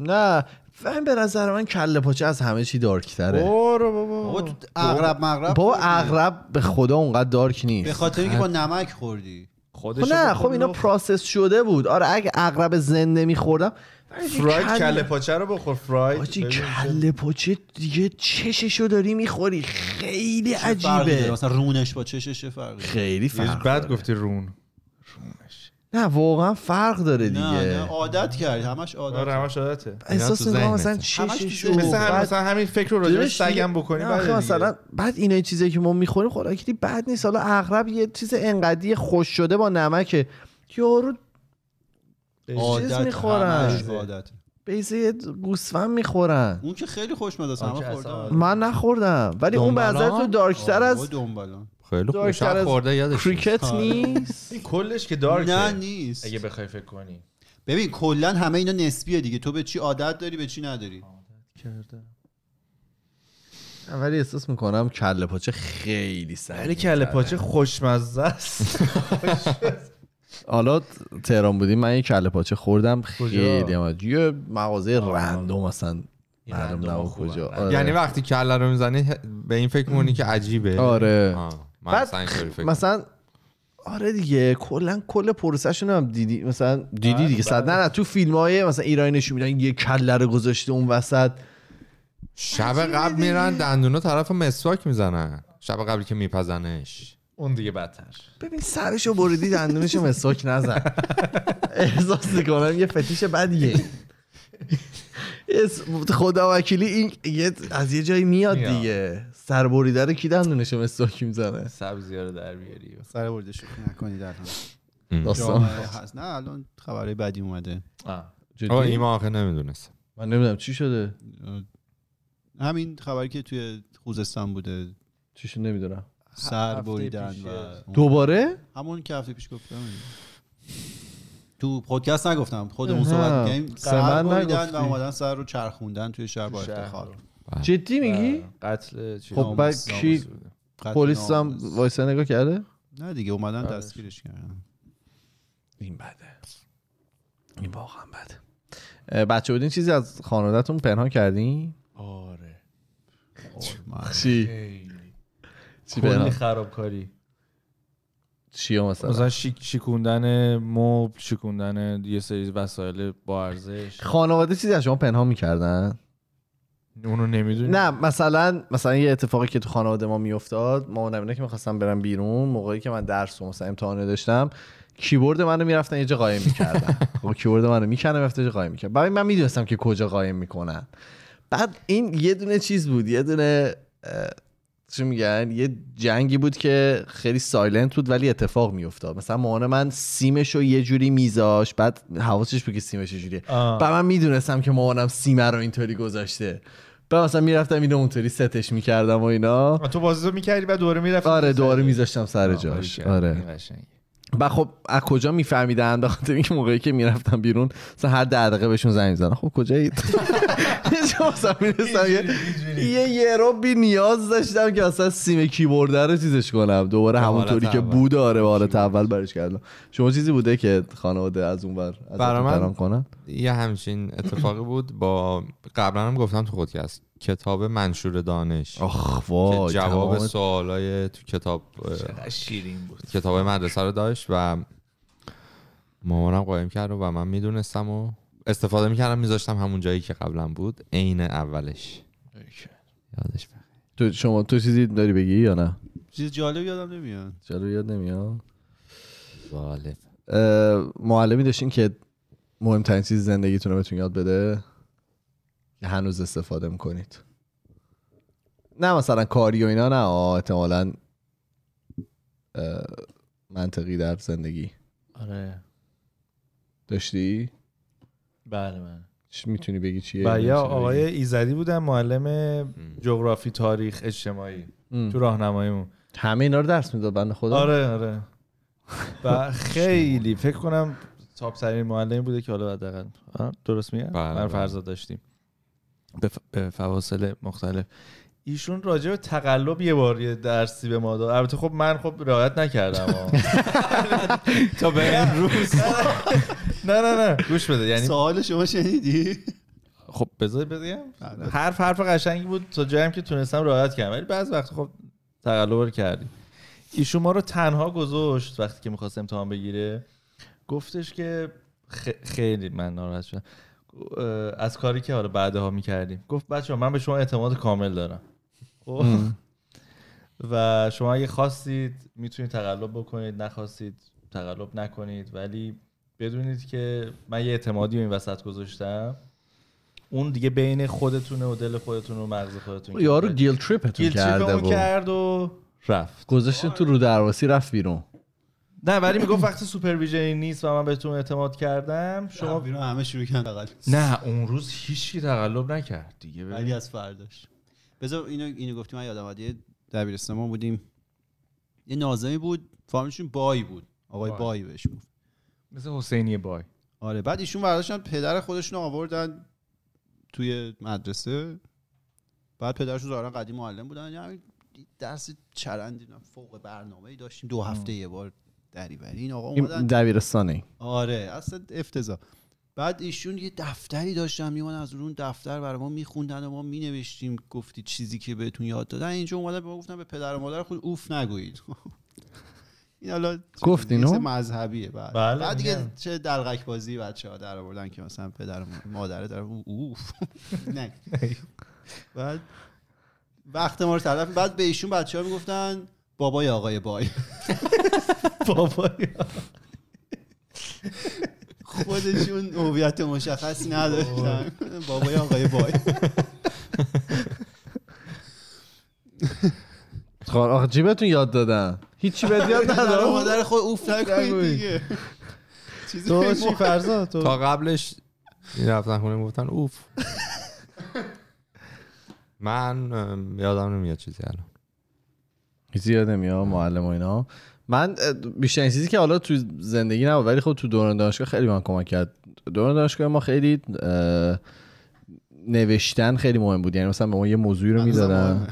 نه فهم به نظر من کله پاچه از همه چی دارک تره. برو بابا عقرب بابا عقرب به خدا اونقدر دارک نیست، به خاطر اینکه با نمک خوردی. نه خب اینا پروسس شده بود. آره اگه عقرب زنده می‌خوردم. فراید کله پاچه رو بخور. فراید آجی کله پاچه دیگه چششو داری میخوری، خیلی عجیبه. مثلا رونش با چشش فرقی خیلی فرق. بعد گفتی رونش نه واقعا فرق داره دیگه. نه عادت کرد، همش عادت. آره همش عادته. احساس می‌کنم مثلا چششو مثلا همین فکر رو راجع به سگم بکنی بعد مثلا بعد اینا چیزایی که ما می‌خوریم خوراکی بد نیست. حالا عقرب یه چیز انقدی خوش شده با نمکه، یارو عادت میخورن. بیزه گوسفند میخورن. اون که خیلی خوشمزه است. من نخوردم ولی اون به نظر تو دارکتر از خیلی خوشم خورده یادش کریکت نیست. این کلش که دارکه. نه نیست. اگه بخوای فکر کنی. ببین کلا همه اینا نسبیه دیگه، تو به چی عادت داری به چی نداری. عادت کرده. ولی احساس میکنم کله پاچه خیلی سنگینه. ولی کله پاچه خوشمزه است. حالا تهران بودیم من یه کله پاچه خوردم خیلی مزه. یه مغازه رندوم مثلا معلوم نبود کجا. آره. یعنی وقتی کله رو میزنی به این فکر می‌کنی که عجیبه. آره. من اصلا اینطوری فکر مثلا آره دیگه کلا کل پروسه‌شون هم دیدی مثلا دیدی دیگه صد نه تو فیلم‌های مثلا ایرانی نشون میدن یه کله رو گذاشته اون وسط. شب قبل میرن دندونا طرف مسواک میزنن شب قبلی که میپزنش اون دیگه بدتر. ببین سرشو بریدی دندونشو مسواک نزن. احساس میکنم یه فتیش بدیه. خدا وکیلی این از یه جایی میاد دیگه. سر بریده رو کی دندونشو مسواک میزنه؟ سبزی‌ها رو در بیاری سر بریده شوخی نکنی در هم داستان هست. نه الان خبرای بدی اومده. آه این ما آخه نمیدونست. من نمیدونم چی شده. همین خبری که توی خوزستان بوده چیش نمیدونم سر بریدن و دوباره همون که هفته پیش گفتم تو پادکست نگفتم خودمون صحبت می‌کنیم سر بریدن و اومدن سر رو چرخوندن توی شهر با افتخار. جدی میگی؟ قتل چی؟ خب کی پلیس هم وایسا نگاه کرده؟ نه دیگه اومدن دستگیرش کردن. این بده. این واقعا بده. بچه بودین چیزی از خانواده‌تون پنهان کردین؟ آره چی کلی خرابکاری چیه مثلا شیکوندن مبل شیکوندن یه سری وسایل با ارزش. خانواده چیزی از شما پنهان میکردن؟ اونو نمیدونی؟ نه مثلا یه اتفاقی که تو خانواده ما میافتاد مامانم که میخواستم برم بیرون موقعی که من درس و مثلا امتحان داشتم کیبورد منو میرفتن یه جا قایم میکردن. خب کیبورد منو میکنن رفتن جا قایم میکردن. بعد من میدونستم که کجا قایم میکنن. بعد این یه دونه چیز بود یه دونه چی میگن یه جنگی بود که خیلی سایلنت بود ولی اتفاق میافتاد. مثلا مامان من سیمشو یه جوری میذاش بعد حواسش بود که سیمش چجوریه. بعد من میدونستم که مامانم سیم رو اینطوری گذاشته. بعد مثلا میرفتم اینو اونطوری ستش میکردم و اینا. تو بازیو میکردی بعد دوباره میرفتی؟ آره دوباره میذاشتم سر جاش. آره و خب از کجا میفهمیدن؟ به خاطر اینکه موقعی که میرفتم بیرون مثلا هر 10 دقیقه بهشون زنگ می‌زدم. خب کجایید؟ مثلا می‌رسم یه رو بی نیاز داشتم که اصلا سیم کیبورد رو چیزش کنم دوباره همونطوری که بود. آره حالت اول برش کردم. شما چیزی بوده که خانواده از اون ور از اون کنن؟ یه همچین اتفاقی بود با قبلا هم گفتم تو پادکست کتاب منشور دانش. آخ وای جواب سوالای تو کتاب شیرین بود. کتاب مدرسه رو داشت و مامانم قایم کرد و من میدونستم و استفاده میکردم میذاشتم همون جایی که قبلا بود عین اولش. یادش بخیر. تو شما تو چیزی داری بگی یا نه؟ چیز جالب یادم نمیاد. جالب یاد نمیاد. جالب. معلمی داشتین که مهمترین چیز زندگیتون رو بهتون یاد بده؟ هنوز استفاده میکنید؟ نه مثلا کاری و اینا نه احتمالا منطقی در زندگی. آره داشتی؟ بله من میتونی بگی چیه؟ بله آقای ایزدی بودن معلم جغرافی تاریخ اجتماعی تو راهنماییمون همه اینا رو درس میداد بنده خدا. آره و خیلی فکر کنم تاپ ترین معلم بوده که حالا حداقل درست میگم من فرضا داشتیم به فواصل مختلف. ایشون راجع به تقلب یه بار یه درسی به ما داد. البته خب من خب رعایت نکردم تا به امروز. نه گوش بده. یعنی سوال شما شنیدی؟ خب بذار بگم حرف قشنگی بود تا جایی که تونستم رعایت کردم ولی بعضی وقت خب تقلب رو کردیم. ایشون ما رو تنها گذاشت وقتی که می‌خواست امتحان بگیره. گفتش که خیلی من ناراحت شدم از کاری که حالا بعدها میکردیم. گفت بچه من به شما اعتماد کامل دارم و شما اگه خواستید میتونید تقلب بکنید نخواستید تقلب نکنید ولی بدونید که من یه اعتمادی رو این وسط گذاشتم اون دیگه بین خودتونه و دل خودتون و مغز خودتون. یارو گیل تریپتون کرده بود. گیل تریپمون کرد و رفت گذاشتن تو رو درواسی رفت بیرون. نه ولی میگفت وقتی سوپروایزری نیست و من بهتون اعتماد کردم شما بیرون همه شروع کردن تقلب. نه اون روز هیچکی تقلب نکرد دیگه ولی از فرداش. بذار اینو گفتیم من یادم اومد. یه دبیرستان ما بودیم، یه ناظمی بود فامیلشون بای بود، آقای بای بهش گفت، مثل حسینی بای. آره بعد ایشون برداشتن پدر خودشون آوردن توی مدرسه، بعد پدرشون ظاهرا قدیم معلم بودن، همین درس چرندی فوق برنامه‌ای داشتیم دو هفته یه بار دریوری. این آقا اومدن دبیرستانه. آره اصلا افتضاح. بعد ایشون یه دفتری داشتن میومدن از اون دفتر برای ما میخوندن و ما مینوشتیم، گفتی چیزی که بهتون یاد دادن. اینجا اومدن به ما گفتن به پدر و مادر خود اوف نگویید. این حالا گفتینو مذهبیه. بعد بله بعد دیگه چه دلقک بازی بچه‌ها در آوردن که مثلا پدر و مادر در اوف نه. بعد وقت ما رو تلف. بعد به ایشون بچه‌ها میگفتن بابای آقای بای. بابای خودشون هویت مشخصی نداشتن، بابای آقای بای. خار آخه جیبتون یاد دادن هیچی بهت یاد ندادن. مادر خود اوف نکنید دیگه. تو چی فرزاد؟ تو تا قبلش رفتن خونه میگفتن اوف. من یادم نمیاد چیزی الان زیاده میاد معلم و اینا. من بیشتر این چیزی که حالا تو زندگی نبود ولی خب تو دوران دانشگاه خیلی من کمک کرد. دوران دانشگاه ما خیلی نوشتن خیلی مهم بود، یعنی مثلا به ما یه موضوعی رو میدادن،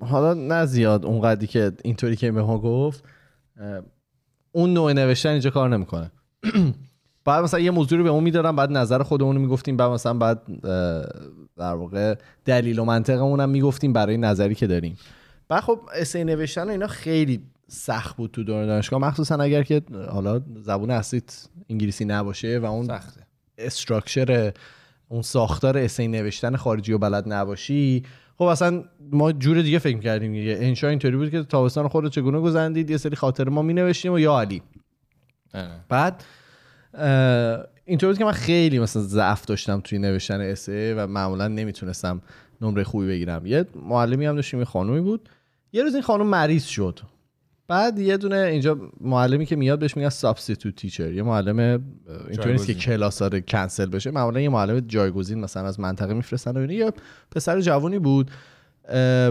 حالا نه زیاد اونقدری که اینطوری که به ما گفت اون نوع نوشتن اینجا کار نمیکنه. بعد مثلا یه موضوع رو به اون میدادن، بعد نظر خودمون رو میگفتیم، بعد مثلا بعد در واقع دلیل و منطقمون هم میگفتیم برای نظری که داریم. بعد خب اسه نوشتن و اینا خیلی سخت بود تو دوران دانشگاه، مخصوصا اگر که حالا زبون اصلیت انگلیسی نباشه و اون سخته. استراکچر اون ساختار اسه نوشتن خارجی و بلد نباشی. خب اصلا ما جور دیگه فکر می‌کردیم دیگه. انشا اینطوری بود که تابستان خودت چگونه گذروندید، یه سری خاطره ما می‌نوشتیم و یا علی. بعد اینطور بود که من خیلی مثلا ضعف داشتم توی نوشتن اسه و معمولا نمیتونستم نمره خوبی بگیرم. یه معلمی هم داشتیم، یه خانومی بود، یه روز این خانوم مریض شد. بعد یه دونه اینجا معلمی که میاد بهش میگن سابستیتوت تیچر، یه معلم اینطوری نیست که کلاس‌ها رو کنسل بشه، معمولا یه معلم جایگزین مثلا از منطقه میفرستن. و یه پسر جوانی بود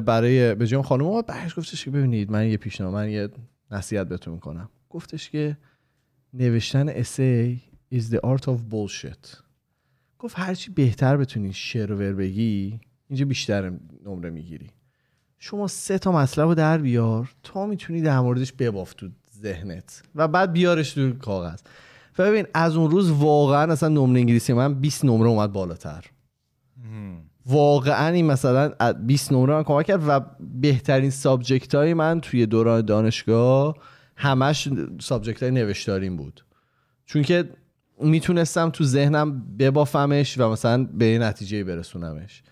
برای به جای خانوم اومد بهش گفتش که ببینید من یه نصیحت بهتون میکنم. گفتش که نوشتن essay is the art of bullshit. گفت هرچی بهتر بتونی شعر و ور بگی اینجا بیشتر نمره میگیری. شما 3 تا مطلب رو در بیار تا میتونی در موردش بباف تو ذهنت و بعد بیارش تو کاغذ. و ببین از اون روز واقعا اصلا نمره انگلیسی من 20 نمره اومد بالاتر. واقعا این مثلا 20 نمره من کمک کرد و بهترین سابجکت های من توی دوران دانشگاه همش سابجکت های نوشتاریم بود، چون که میتونستم تو ذهنم ببافمش و مثلا به نتیجه برسونمش.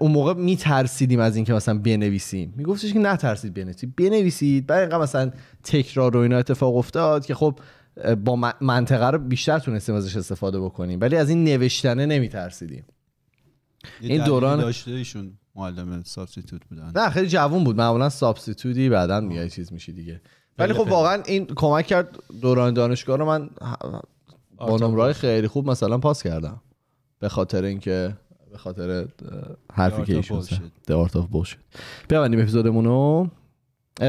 اون موقع میترسیدیم از اینکه مثلا بنویسیم، میگفتش که نترسید بنویسید. بعد اینقدر مثلا تکرار و اینا اتفاق افتاد که خب با منطقه رو بیشتر تونستیم ازش استفاده بکنیم، ولی از این نوشتنه نمیترسیدیم. این دوران داشته ایشون معلم سابستیتوت بودن، نه خیلی جوون بود، معمولا سابستیتوتی بعداً میای چیز میشی دیگه، ولی خب واقعا این کمک کرد. دوران دانشگاه رو من با نمره‌های خیلی خوب مثلا پاس کردم به خاطر حرفی که ایشون زد The Art of Bullshit. ببینیم اپیزودمونو.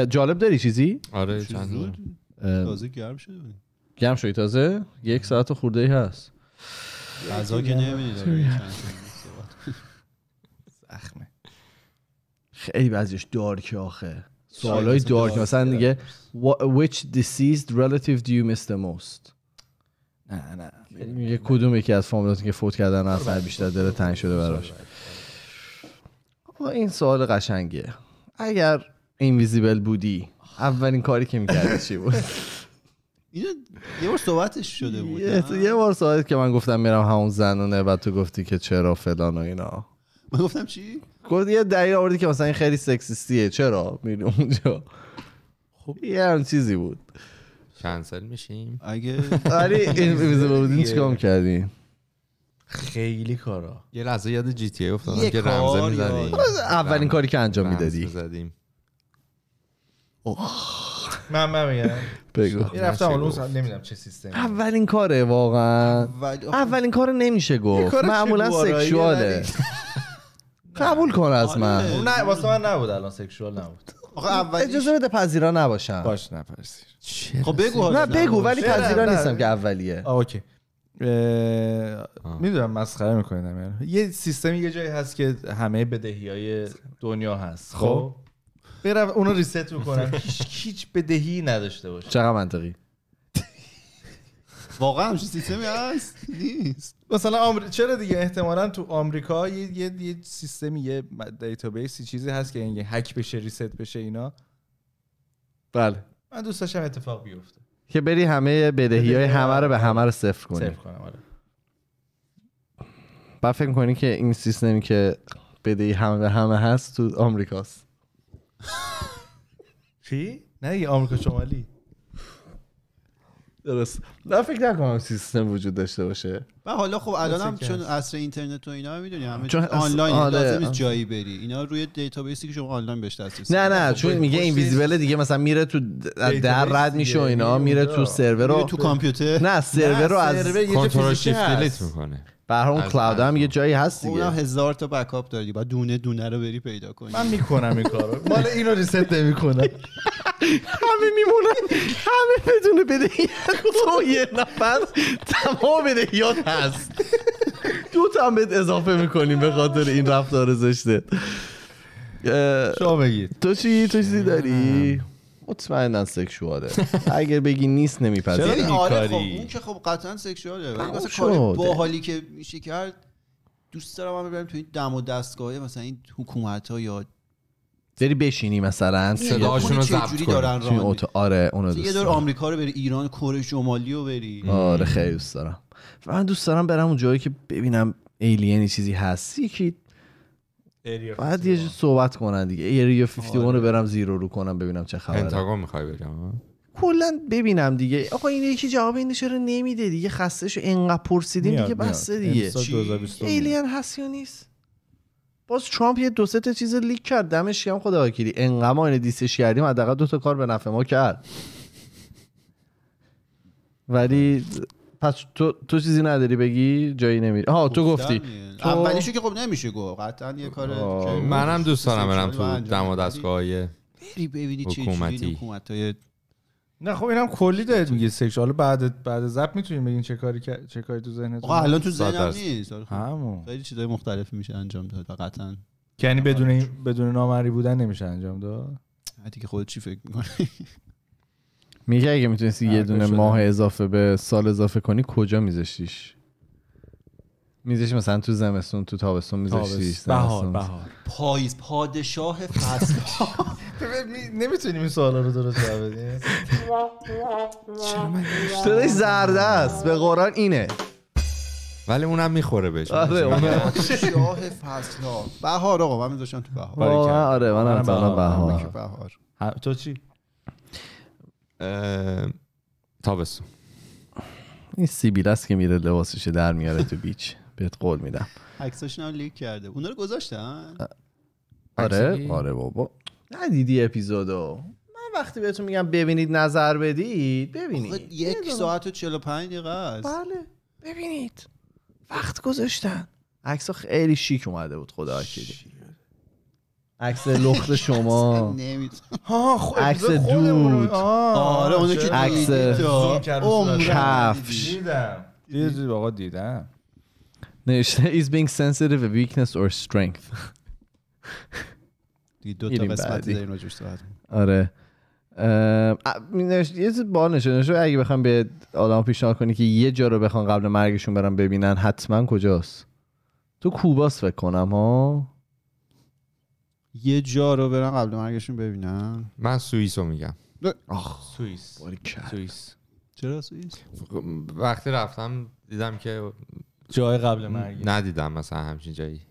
جالب داری چیزی؟ آره چند بود تازه گرم شده تازه 1 ساعت خورده ای هست. غذا که نمیدید زخمه خیلی بعضیش دارکه. آخه سوالای دارک مثلا دیگه which deceased relative do you miss the most. نه میگه کدوم یکی از فامیلاتون که فوت کردن اصلا بیشتر دل تنگ شده براش. این سوال قشنگه. اگر اینویزیبل بودی اولین کاری که میکردی چی بود؟ اینو یه بار صحبتش شده بود. یه بار صحبت که من گفتم میرم همون زنونه، بعد تو گفتی که چرا فلان و اینا. من گفتم چی؟ گفت یه دلیل آوردی که مثلا این خیلی سکسیستیه چرا میری اونجا. خب یه همون چیزی بود. کنسل میشیم اگه ولی این ویزا بودین چیکار کردین؟ خیلی کارا. یه لحظه یاد جی تی ای افتادم که رمزه می‌زدیم. اولین کاری که انجام میدادی. اوه من میگم بگو. رفتم اولوز نمیدونم چه سیستمی. اولین کاره واقعا. اولین کار نمیشه گفت. معمولا سکشواله. قبول کن از من. نه واسه من نبود الان سکشوال نبود. آخه اول اجازه بده پذیرا نباشم. باش نپذیر. خب بگو. نه بگو ولی پذیرا نیستم که اولیه. اوکی. میدونم مسخره میکنم یعنی. یه سیستمی یه جایی هست که همه بدهی‌های دنیا هست. خب برم اونو ریست میکنم هیچ بدهی نداشته باشه. چقدر منطقی. واقعا همچین سیستمی هست نیست. مثلا چرا دیگه احتمالاً تو آمریکا یه سیستمی یه دیتابیس چیزی هست که اینگه هک بشه ریست بشه اینا. بله من دوست داشتم اتفاق بیفته که بری همه بدهی‌های همه رو به همه رو صفر کنی. صفر کنم آره. بعد فکر کنی که این سیستمی که بدهی همه به همه هست تو آمریکاست. چی؟ نه یه آمریکا شمالی. درست. نه فکر نکنم سیستم وجود داشته باشه. و حالا خب الانم چون عصر اینترنت و اینا میدونی همه چون آنلاین لازم نیست جایی بری. اینا روی دیتابیسی که شما آنلاین بهش دسترسی نه چون میگه اینویزیبل دیگه مثلا میره تو در رد میشه و اینا میره تو سرور رو تو کامپیوتر. نه سرور رو از کنترل شیفت دلیت میکنه. برام کلاود هم یه جایی هست دیگه. اونم 1000 تا بکاپ داری. بعد دونه دونه رو بری پیدا کنی. من میکنم این کارو. مال اینو ریست نمیکنم. همه میمونن همه بدون بدهی تو یه نفر تمام بدهیات هست. دو تا هم بهت اضافه میکنیم به خاطر این رفتار زشته. شما بگید تو چی داری؟ مطمئنا سکشواله. اگر بگی نیست نمیپذیرم. چرا آره خب اون که خب قطعا سکشواله ولی مثلا کاری باحالی که میشه کرد دوست دارم من بریم تو این دم و دستگاهه مثلا این حکومت‌ها یا بری بشینی مثلا صداشون رو ضبط کنی. آره اونو دوست دارم. یه دور آمریکا رو بری ایران کره شمالی رو بری. آره خیلی دوست دارم. من دوست دارم برم اون جایی که ببینم ایلین چیزی هست یکی بعد یه جور صحبت کنن دیگه. ایریا 51 رو برم زیرو رو کنم ببینم چه خبره. پنتاگون میخوای بگم کلا ببینم دیگه. آقا این یکی جواب این چرا نمیده دیگه خسته شو انقدر پرسیدیم دیگه بس دیگه. ایلین هست یا نیست؟ باز ترامپ یه دو سه تا چیز لیک کرد دمش گرم خدا وکیلی. انقدر ما این دیسش کردیم حداقل دو تا کار به نفع ما کرد. ولی پس تو چیزی نداری بگی جایی نمیری. آها تو گفتی اولیشو که خب نمیشه گفت قطعا یه کار. منم دوست دارم برم تو دم و دستگاه‌های بری ببینی چه جوری حکومت‌های. نه خب اینم کلی دارید میگی سکشوال. بعد زب میتونیم بگین چه کاری تو ذهنت. آقا الان تو ذهنم نیست. همون خیلی چیزای مختلف میشه انجام داد قطعا. یعنی بدون نامری بودن نمیشه انجام داد. حتی که خودت چی فکر می‌کنی میگه اگه میتونستی یه دونه ماه اضافه به سال اضافه کنی کجا میذاشتیش؟ میذاشتی مثلا تو زمستون تو تابستون میذاشتیش بهار پاییز پادشاه فصل ها. نمیتونیم این سوالا رو درست جواب بدیم. چرا زرد است به قرآن اینه ولی اونم میخوره بهش. آره اونم شاه فصل ها بهار. آقا من میذاشتم تو بهار. آره منم بهار. تو چی؟ تابستون. این سیبیل است که میره لباسش در میاره تو بیچ. بهت قول میدم عکساشون هم لیک کرده. اونا رو گذاشتن. آره بابا ندیدی اپیزودو. من وقتی بهتون میگم ببینید نظر بدید ببینید 1 ساعت و 45 دقیقه است. بله ببینید وقت گذاشتن. عکسا خیلی شیک اومده بود خدا وکیلی. عکس لخت شما عکس دود. آره اون که عکس کفش دیدم آقا دیدم نوشته is being sensitive a weakness or strength. دو تا قسمت دیگه اینو جوش داد. آره یه چیز با نشونه اگه بخوام به آدم پیشنهاد کنی که یه جا رو بخوام قبل مرگشون برام ببینن حتما کجاست؟ تو کوباس فکر کنم ها. یه جا رو برن قبل مرگشون ببینن. من سوئیس رو میگم. سوئیس. چرا سوئیس؟ وقتی رفتم دیدم که جای قبل مرگ ندیدم مثلا همچین جایی.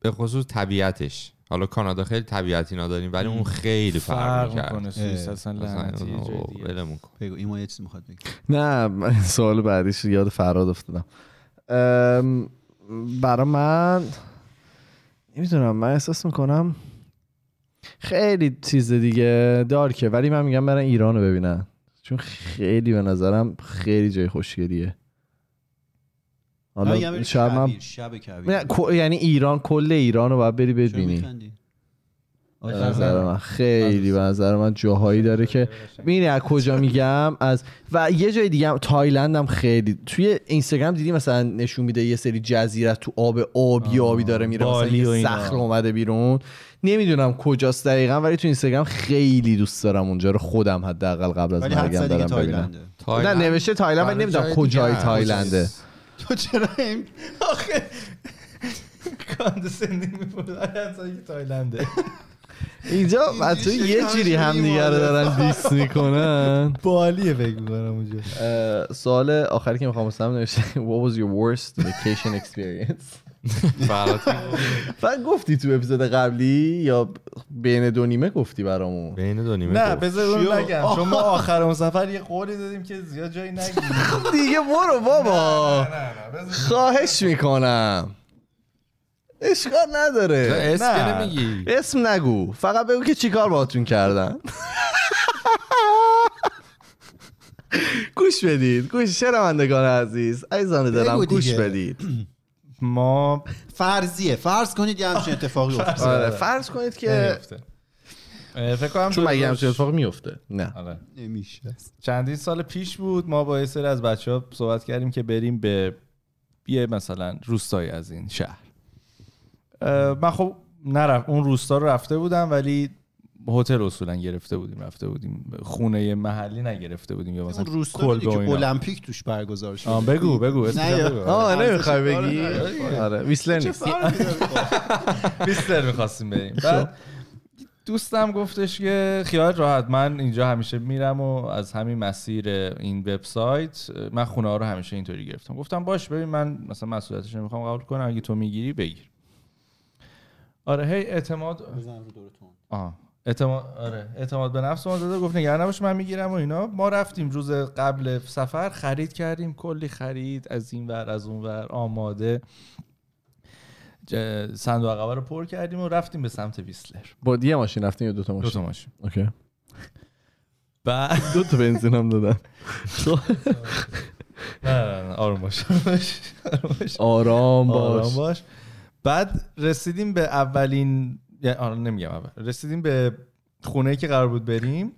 به خصوص طبیعتش. حالا کانادا خیلی طبیعتی نداریم ولی اون خیلی فرق می‌کنه. سوئیس اصلا لعنتی جای دیگه. بگو اینا یه چیزی می‌خواد بگه. نه سوال بعدیش یاد فراد افتادم. برای من نمیدونم. من احساس میکنم خیلی چیز دیگه دارکه، ولی من میگم برن ایران رو ببینن، چون خیلی به نظرم خیلی جای خوشگلیه. حالا شب یعنی ایران، کل ایران رو باید بری ببینی. خیلی به نظر من جاهایی داره که میبینی از کجا میگم از. و یه جای دیگه هم تایلند هم خیلی توی اینستاگرام دیدی مثلا نشون میده یه سری جزیره تو آب آبی داره میره، مثلا یه صخره اومده بیرون، نمیدونم کجاست دقیقا، ولی تو اینستاگرام خیلی دوست دارم اونجا رو خودم حداقل قبل از مرگم برم ببینم. نه نوشته تایلند، من نمیدونم کجای تایلنده. تو چرا آخه کاندسندینگ می‌فهمی تایلنده؟ اینجا بچه یه جوری هم دیگه رو دارن دیس میکنن. بالیه فکر میکنم اونجا. سوال آخری که میخوام بپرسم نوشته What was your worst vacation experience؟ من گفتی تو اپیزود قبلی یا بین دو نیمه گفتی برامون؟ بین دو نیمه نه بذارون نگم، چون ما آخر اون سفر یه قولی دادیم که زیاد جایی نگیم دیگه. برو بابا خواهش میکنم، اشکال نداره. اسم نگو، فقط بگو که چیکار باهاتون کردن. گوش بدید، گوش شنوندگان عزیز، عزیزان دلم گوش بدید. ما فرضیه، فرض کنید یه همچین اتفاقی افتاده. آره فرض کنید که فکر کنم چون مگه همچین اتفاق میفته؟ نه آره نمیشه. چندین سال پیش بود، ما با یه سری از بچه‌ها صحبت کردیم که بریم به یه مثلا روستایی از این شهر. من خب نرفت اون روستا رو رفته بودم، ولی هتل اصولا گرفته بودیم، رفته بودیم خونه محلی نگرفته بودیم، یا مثلا روستایی که المپیک توش برگزار شده. بگو نمیخوای بگی؟ آره ویسلر نیست، ویسلر می‌خواستیم بریم. بعد دوستم گفتش که خیالت راحت، من اینجا همیشه میرم و از همین مسیر این وبسایت من خونه ها رو همیشه اینطوری گرفتم. گفتم باش ببین، من مثلا مسئولیتش نمیخوام قبول کنم، اگه تو میگیری بگیر. آره هی اعتماد بزن رو دورتون. اعتماد به نفس ما داده، گفت نگران نباش من میگیرم و اینا. ما رفتیم روز قبل سفر خرید کردیم، کلی خرید از این ور از اون ور، آماده صندوق عقب رو پر کردیم و رفتیم به سمت ویسلر. با یه ماشین رفتیم یا دوتا ماشین؟ دوتا ماشین. اوکی. بعد دوتا بنزین هم دادن. نه آروم باش، آرام باش. بعد رسیدیم به اولین، یعنی نمیگم اول، رسیدیم به خونه‌ای که قرار بود بریم.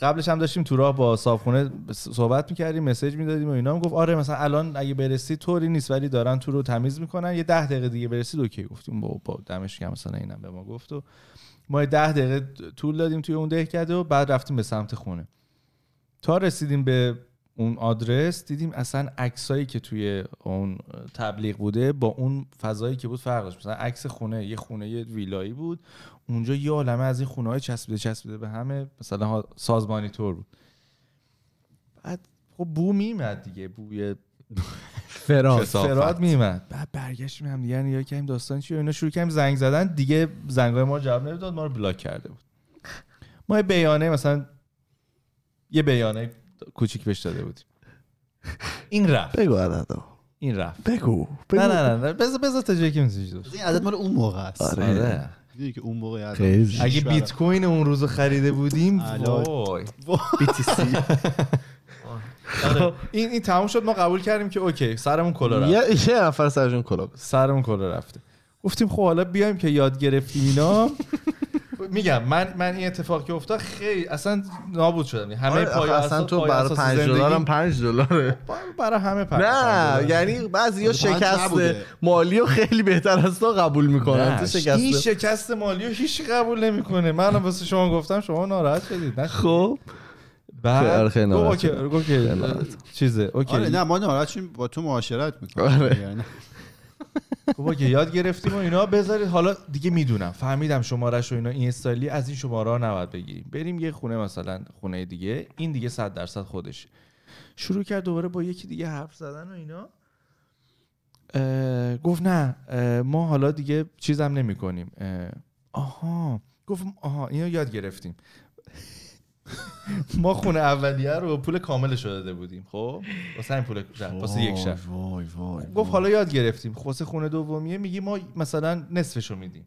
قبلش هم داشتیم تو راه با صاحبخونه صحبت می‌کردیم، مسیج می‌دادیم و اینا. هم گفت آره مثلا الان اگه برسی طوری نیست، ولی دارن تو رو تمیز می‌کنن، یه 10 دقیقه دیگه برسید اوکی. گفتیم بابا دمش گرم، مثلا اینم به ما گفت و ما 10 دقیقه طول دادیم توی اون دهکده و بعد رفتیم به سمت خونه. تا رسیدیم به اون آدرس دیدیم اصلا عکسایی که توی اون تبلیغ بوده با اون فضایی که بود فرق داشت. مثلا عکس خونه یه خونه ویلایی بود، اونجا یه عالمه از این خونه‌های چسبیده به همه، مثلا سازمانی طور بود. بعد خب بو میمد دیگه، بوی فراد میمد. بعد برگشتیم هم دیگه نیا کردیم داستان چی، اینا شروع کردیم زنگ زدن دیگه. زنگای ما جواب نمیداد، ما رو بلاک کرده بود. ما یه بیانیه، مثلا یه بیانیه کوچیک بهش داده بودیم. این رفت بگو عددو، این رفت بگو. نه بذار تا جایی که می‌تونی دوست. این عدد مال اون موقع است. آره دیدی که اون موقع عدد، اگه بیت کوین اون روز خریده بودیم وای بی تی سی. این تموم شد. ما قبول کردیم که اوکی سرمون کلا رفت، یه نفر سرمون کلا رفته. گفتیم خب حالا بیایم که یاد گرفتیم اینا. میگم من این اتفاق که افتاد خیلی اصلا نابود شدم. همه پای اصلا تو برای $5 $5 برای همه پای. نه یعنی بعضیا شکست مالی رو خیلی بهتر از تو قبول میکنن، تو شکست مالی رو هیچ قبول نمیکنه. من واسه شما گفتم شما ناراحت شدید. خب بعد اوکی چیزه اوکی. آره نه ما ناراحت شدیم، با تو معاشرت میکنیم یعنی. خب که یاد گرفتیم و اینا، بذارید حالا دیگه میدونم فهمیدم شماره‌شو اینا، این استایلی از این شماره‌ها نباید بگیریم، بریم یه خونه مثلا خونه دیگه، این دیگه 100% خودش. شروع کرد دوباره با یکی دیگه حرف زدن و اینا. گفت نه ما حالا دیگه چیزم نمی‌کنیم. آها گفت آها اینو یاد گرفتیم. ما خونه اولیه رو پول کاملش رو داده بودیم، خب واسه این پول واسه یک شب. گفت حالا یاد گرفتیم، واسه خونه دومیه میگی ما مثلا نصفشو میدیم.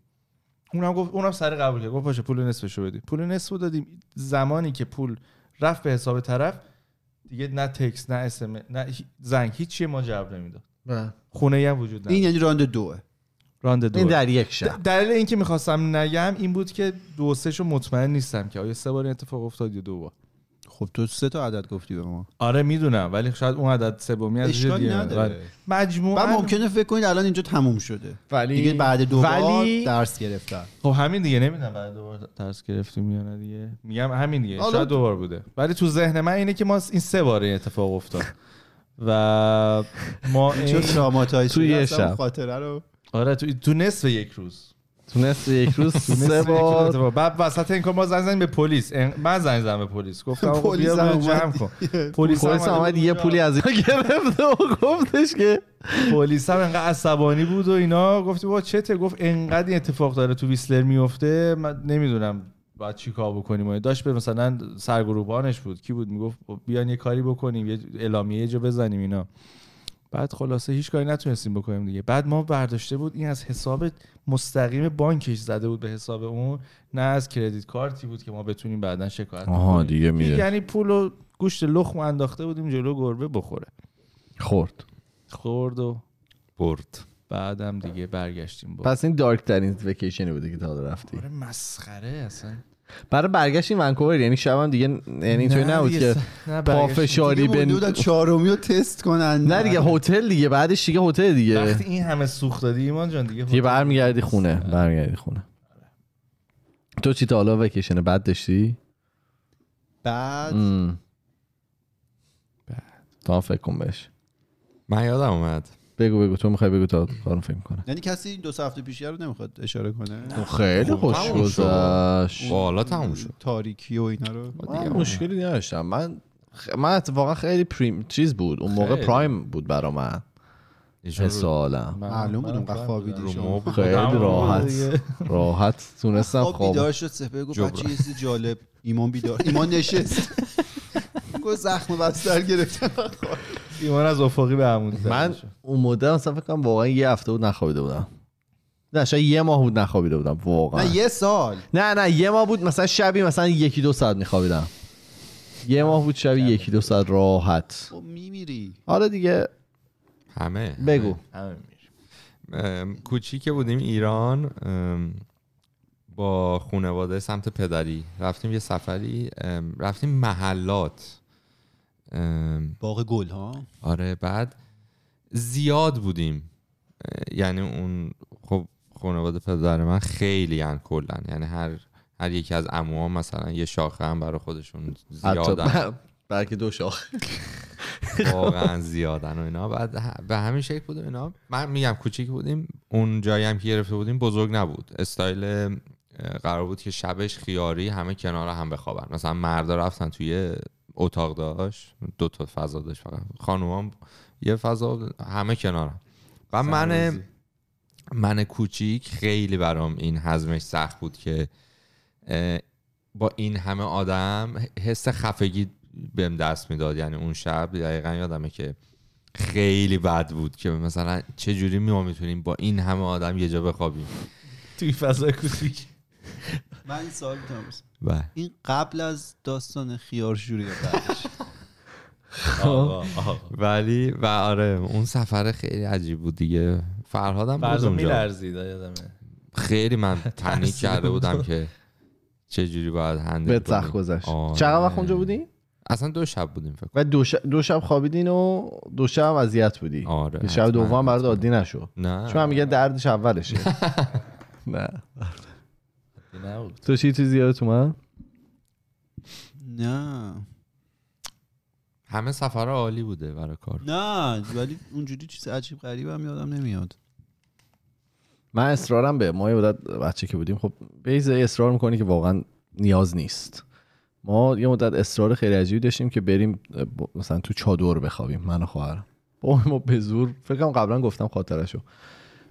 اونم سر قبول کرد، گفت باشه پول نصفشو بدی. پول نصفو دادیم. زمانی که پول رفت به حساب طرف دیگه نه تکست نه اسم نه زنگ هیچی ما جواب نمیداد. خونه هم وجود نداره. این یعنی راند دوه. این در یک شب. دلیل اینکه میخواستم نگم این بود که دو سه شو مطمئن نیستم که آیا سه بار اتفاق افتاد یا دو بار. خب تو سه تا عدد گفتی به ما. آره میدونم، ولی شاید اون عدد سومی از دیگه مجموعاً و ممکنه فکر کنید الان اینجا تموم شده، ولی دیگه بعد دو بار درس گرفتن. خب همین دیگه، نمیدونم بعد دو بار درس گرفتیم یا نه دیگه. میگم همین دیگه، شاید دو بار بوده، ولی تو ذهن من اینه که ما این سه بار اتفاق افتاد و ما این تروماتای توی شب خاطره رو آره تو نصف یک روز سه بار. بعد وسط این کار ما زنگ زدیم به پلیس. من زنگ زدم به پلیس، گفتم آقا بیا جمع کن. پلیس اومد یه پولی از اینا گرفت و گفتش که پلیس هم انقدر عصبانی بود و اینا، گفتیم بابا چته، گفت انقدر این اتفاق داره تو ویسلر میفته، من نمیدونم بعد چیکار بکنیم. ما داشت به مثلا سرگروبانش بود، کی بود، میگفت بیان یه کاری بکنیم، یه اعلامیه جا بزنیم اینا. بعد خلاصه هیچ کاری نتونستیم بکنیم دیگه. بعد ما برداشته بود این از حساب مستقیم بانکش زده بود به حساب اون، نه از کردیت کارتی بود که ما بتونیم بعدن شکایت کنیم دیگه. میره یعنی پولو گوشت لخم انداخته بودیم جلو گربه بخوره. خورد و برد. بعدم دیگه برگشتیم. پس این دارک ترین ویکیشنی بوده که تا رفتی. آره مسخره اصلا. برای برگشتیم ونکوور، یعنی شبم دیگه، یعنی تو نبود که پافشاری بن بود چهارمیو تست کنن. نه دیگه هتل دیگه، بعدش دیگه هتل دیگه، وقتی این همه سوخت دادی ایمان جان دیگه برمیگردی خونه. تو چی تا حالا ویکیشن بعد داشتی؟ بعد تا فکر کنم بهش. من یادم اومد. بگو تو میخوای بگو تا کارم فکر کنه. یعنی کسی دو سه هفته پیشی رو نمیخواد اشاره کنه. خیلی خوش گذشت. والا تموم شد تاریکی و اینا رو. مشکلی نداشتم. من واقعا خیلی پریم چیز بود اون موقع، پرایم بود برام. سالم معلوم بود اون خوابیدیشم. خیلی راحت تونستم خواب بیدار شد. سپه گفت بچه یه چیز جالب. ایمان نشست. گفت زخم بستر گرفتن. ایمان از افاقی به همون. من اون مدت مثلا فکر کنم واقعا یه هفته بود نخوابیده بودم. نه شاید یه ماه بود نخوابیده بودم واقعا. نه یه سال. نه یه ماه بود، مثلا شبی مثلا 1-2 ساعت میخوابیدم. یه ماه بود شبی 1-2 ساعت راحت. خب میمیری. آره دیگه همه. بگو. همه میمیریم. کوچیکه بودیم ایران با خانواده سمت پدری رفتیم یه سفری، رفتیم محلات باغ گل ها. آره بعد زیاد بودیم، یعنی اون خب خانواده پدر من خیلی ان کلن، یعنی هر یکی از عموها مثلا یه شاخه هم برای خودشون زیادن، بلکه 2 شاخه واقعا زیادن و اینا. بعد به همین شکل بود اینا. من میگم کوچیک بودیم، اون جایی هم که گرفته بودیم بزرگ نبود، استایل قرار بود که شبش خیاری همه کنار هم بخوابن. مثلا مردا رفتن توی اتاق داشت، 2 تا فضا داشت، فقط خانومام یه فضا، همه کنارم. و من کوچیک خیلی برام این هضمش سخت بود که با این همه آدم حس خفگی بهم دست میداد. یعنی اون شب دقیقا یادمه که خیلی بد بود که مثلا چجوری ما میتونیم با این همه آدم یه جا بخوابیم توی فضا کوچیک. من این سوال می‌کنم، این قبل از داستان خیارشوری بعدش ولی و آره اون سفر خیلی عجیب بود دیگه. فرهادم بود اونجا، خیلی من تنیک کرده بودم که چجوری باید هندل کنم. سخت گذشت. چقدر وقت اونجا بودی؟ اصلا 2 شب بودیم فکر کنم. و 2 شب خوابیدین و 2 شب اذیت بودی. آره شب دوم برات عادی نشو. چون من میگم دردش اولشه. نه تو چی چیزی یادت اومد؟ نه همه سفرها عالی بوده برای کار. نه ولی اونجوری چیز عجیب غریب هم یادم نمیاد. من اصرارم به ما یه مدت بچه که بودیم، خب به یه اصرار میکنی که واقعا نیاز نیست. ما یه مدت اصرار خیلی عجیبی داشتیم که بریم مثلا تو چادر بخوابیم، من و خواهرم. با ما به زور، فکرم قبلا گفتم خاطرشو،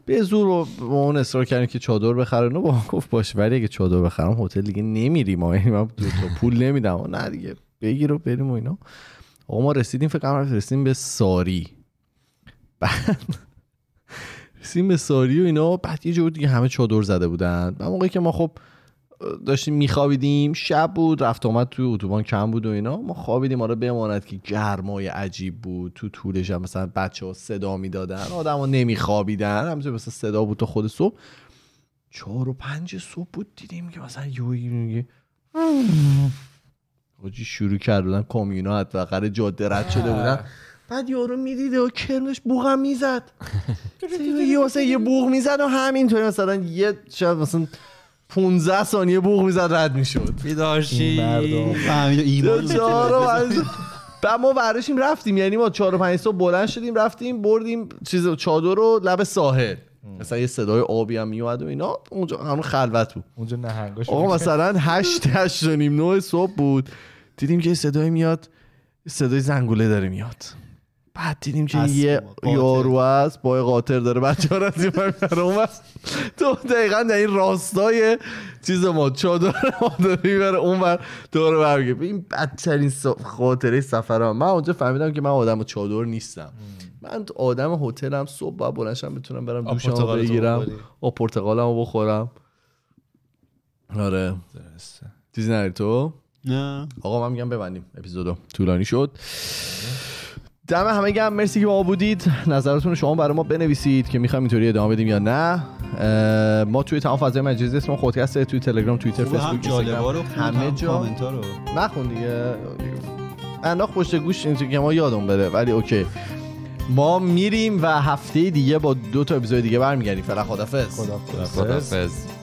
به زور و با اون اصرار کردیم که چادر بخرن و با هم گفت باشه، ولی اگه چادر بخرم هتل دیگه نمیریم ما، یعنی من 2 تا پول نمیدم و نه دیگه بگیر و بریم و اینا. آقا ما رسیدیم، فکر کنم رسیدیم به ساری. بعد سیم ساری و اینا. بعد یه جور دیگه همه چادر زده بودن. اون موقعی که ما خب داشتیم میخوابیدیم، شب بود، رفت آمد تو اتوبان کم بود و اینا، ما خوابیدیم. آره بماند که گرمای عجیب بود، تو طولش هم مثلا بچه‌ها صدا میدادن، آدما نمیخوابیدن، همینطور مثلا صدا بود تا خود صبح. 4 و 5 صبح بود، دیدیم که مثلا یویی میگه آجی شروع کردن کامیونا از وقر جاده رد شده بودن. بعد یارو میدیده و کرنش بوغم میزد، مثلا یه بوغ میزد و همینطوری مثلا یه شاید مثلا 15 ثانیه بوغ میزد رد میشد. بیدارشی بعد ما برشیم رفتیم، یعنی ما 4 و 5 صبح بلند شدیم رفتیم بردیم چیز چادر رو لب ساحل، مثلا یه صدای آبی هم میومد و اینا، اونجا همون خلوت بود، اونجا نهنگا شد. آقا مثلا 8 و نیم 9 صبح بود، دیدیم که صدای میاد، صدای زنگوله داره میاد. بعد دیدیم که یه یارو است با قاطر داره بچه‌ها رو از این برام تو دقیقاً در این راستای چیز ما چادر ما داره میبره اونور دور برگه. این بدترین خاطره سفرم. من اونجا فهمیدم که من آدم چادر نیستم. من آدم هتلم، صبح باید بلنشم بتونم برم دوشمو بگیرم، آب پرتقالمو بخورم. آره درسته. چیزی نداری تو؟ نه آقا من میگم ببندیم، اپیزودو طولانی شد. دم همه گم، مرسی که با ما بودید. نظراتون رو شما برای ما بنویسید که میخوایم اینطوری ادامه بدیم یا نه. ما توی تمام فضای مجازی اسم پادکست، توی تلگرام، توییتر، فیسبوک، اینستاگرام، همه جا کامنتا رو نخون دیگه، انداخ پشت گوش اینطوری که ما یادمون بره. ولی اوکی، ما میریم و هفته دیگه با 2 تا اپیزود دیگه برمیگردیم. فعلا خدافظ.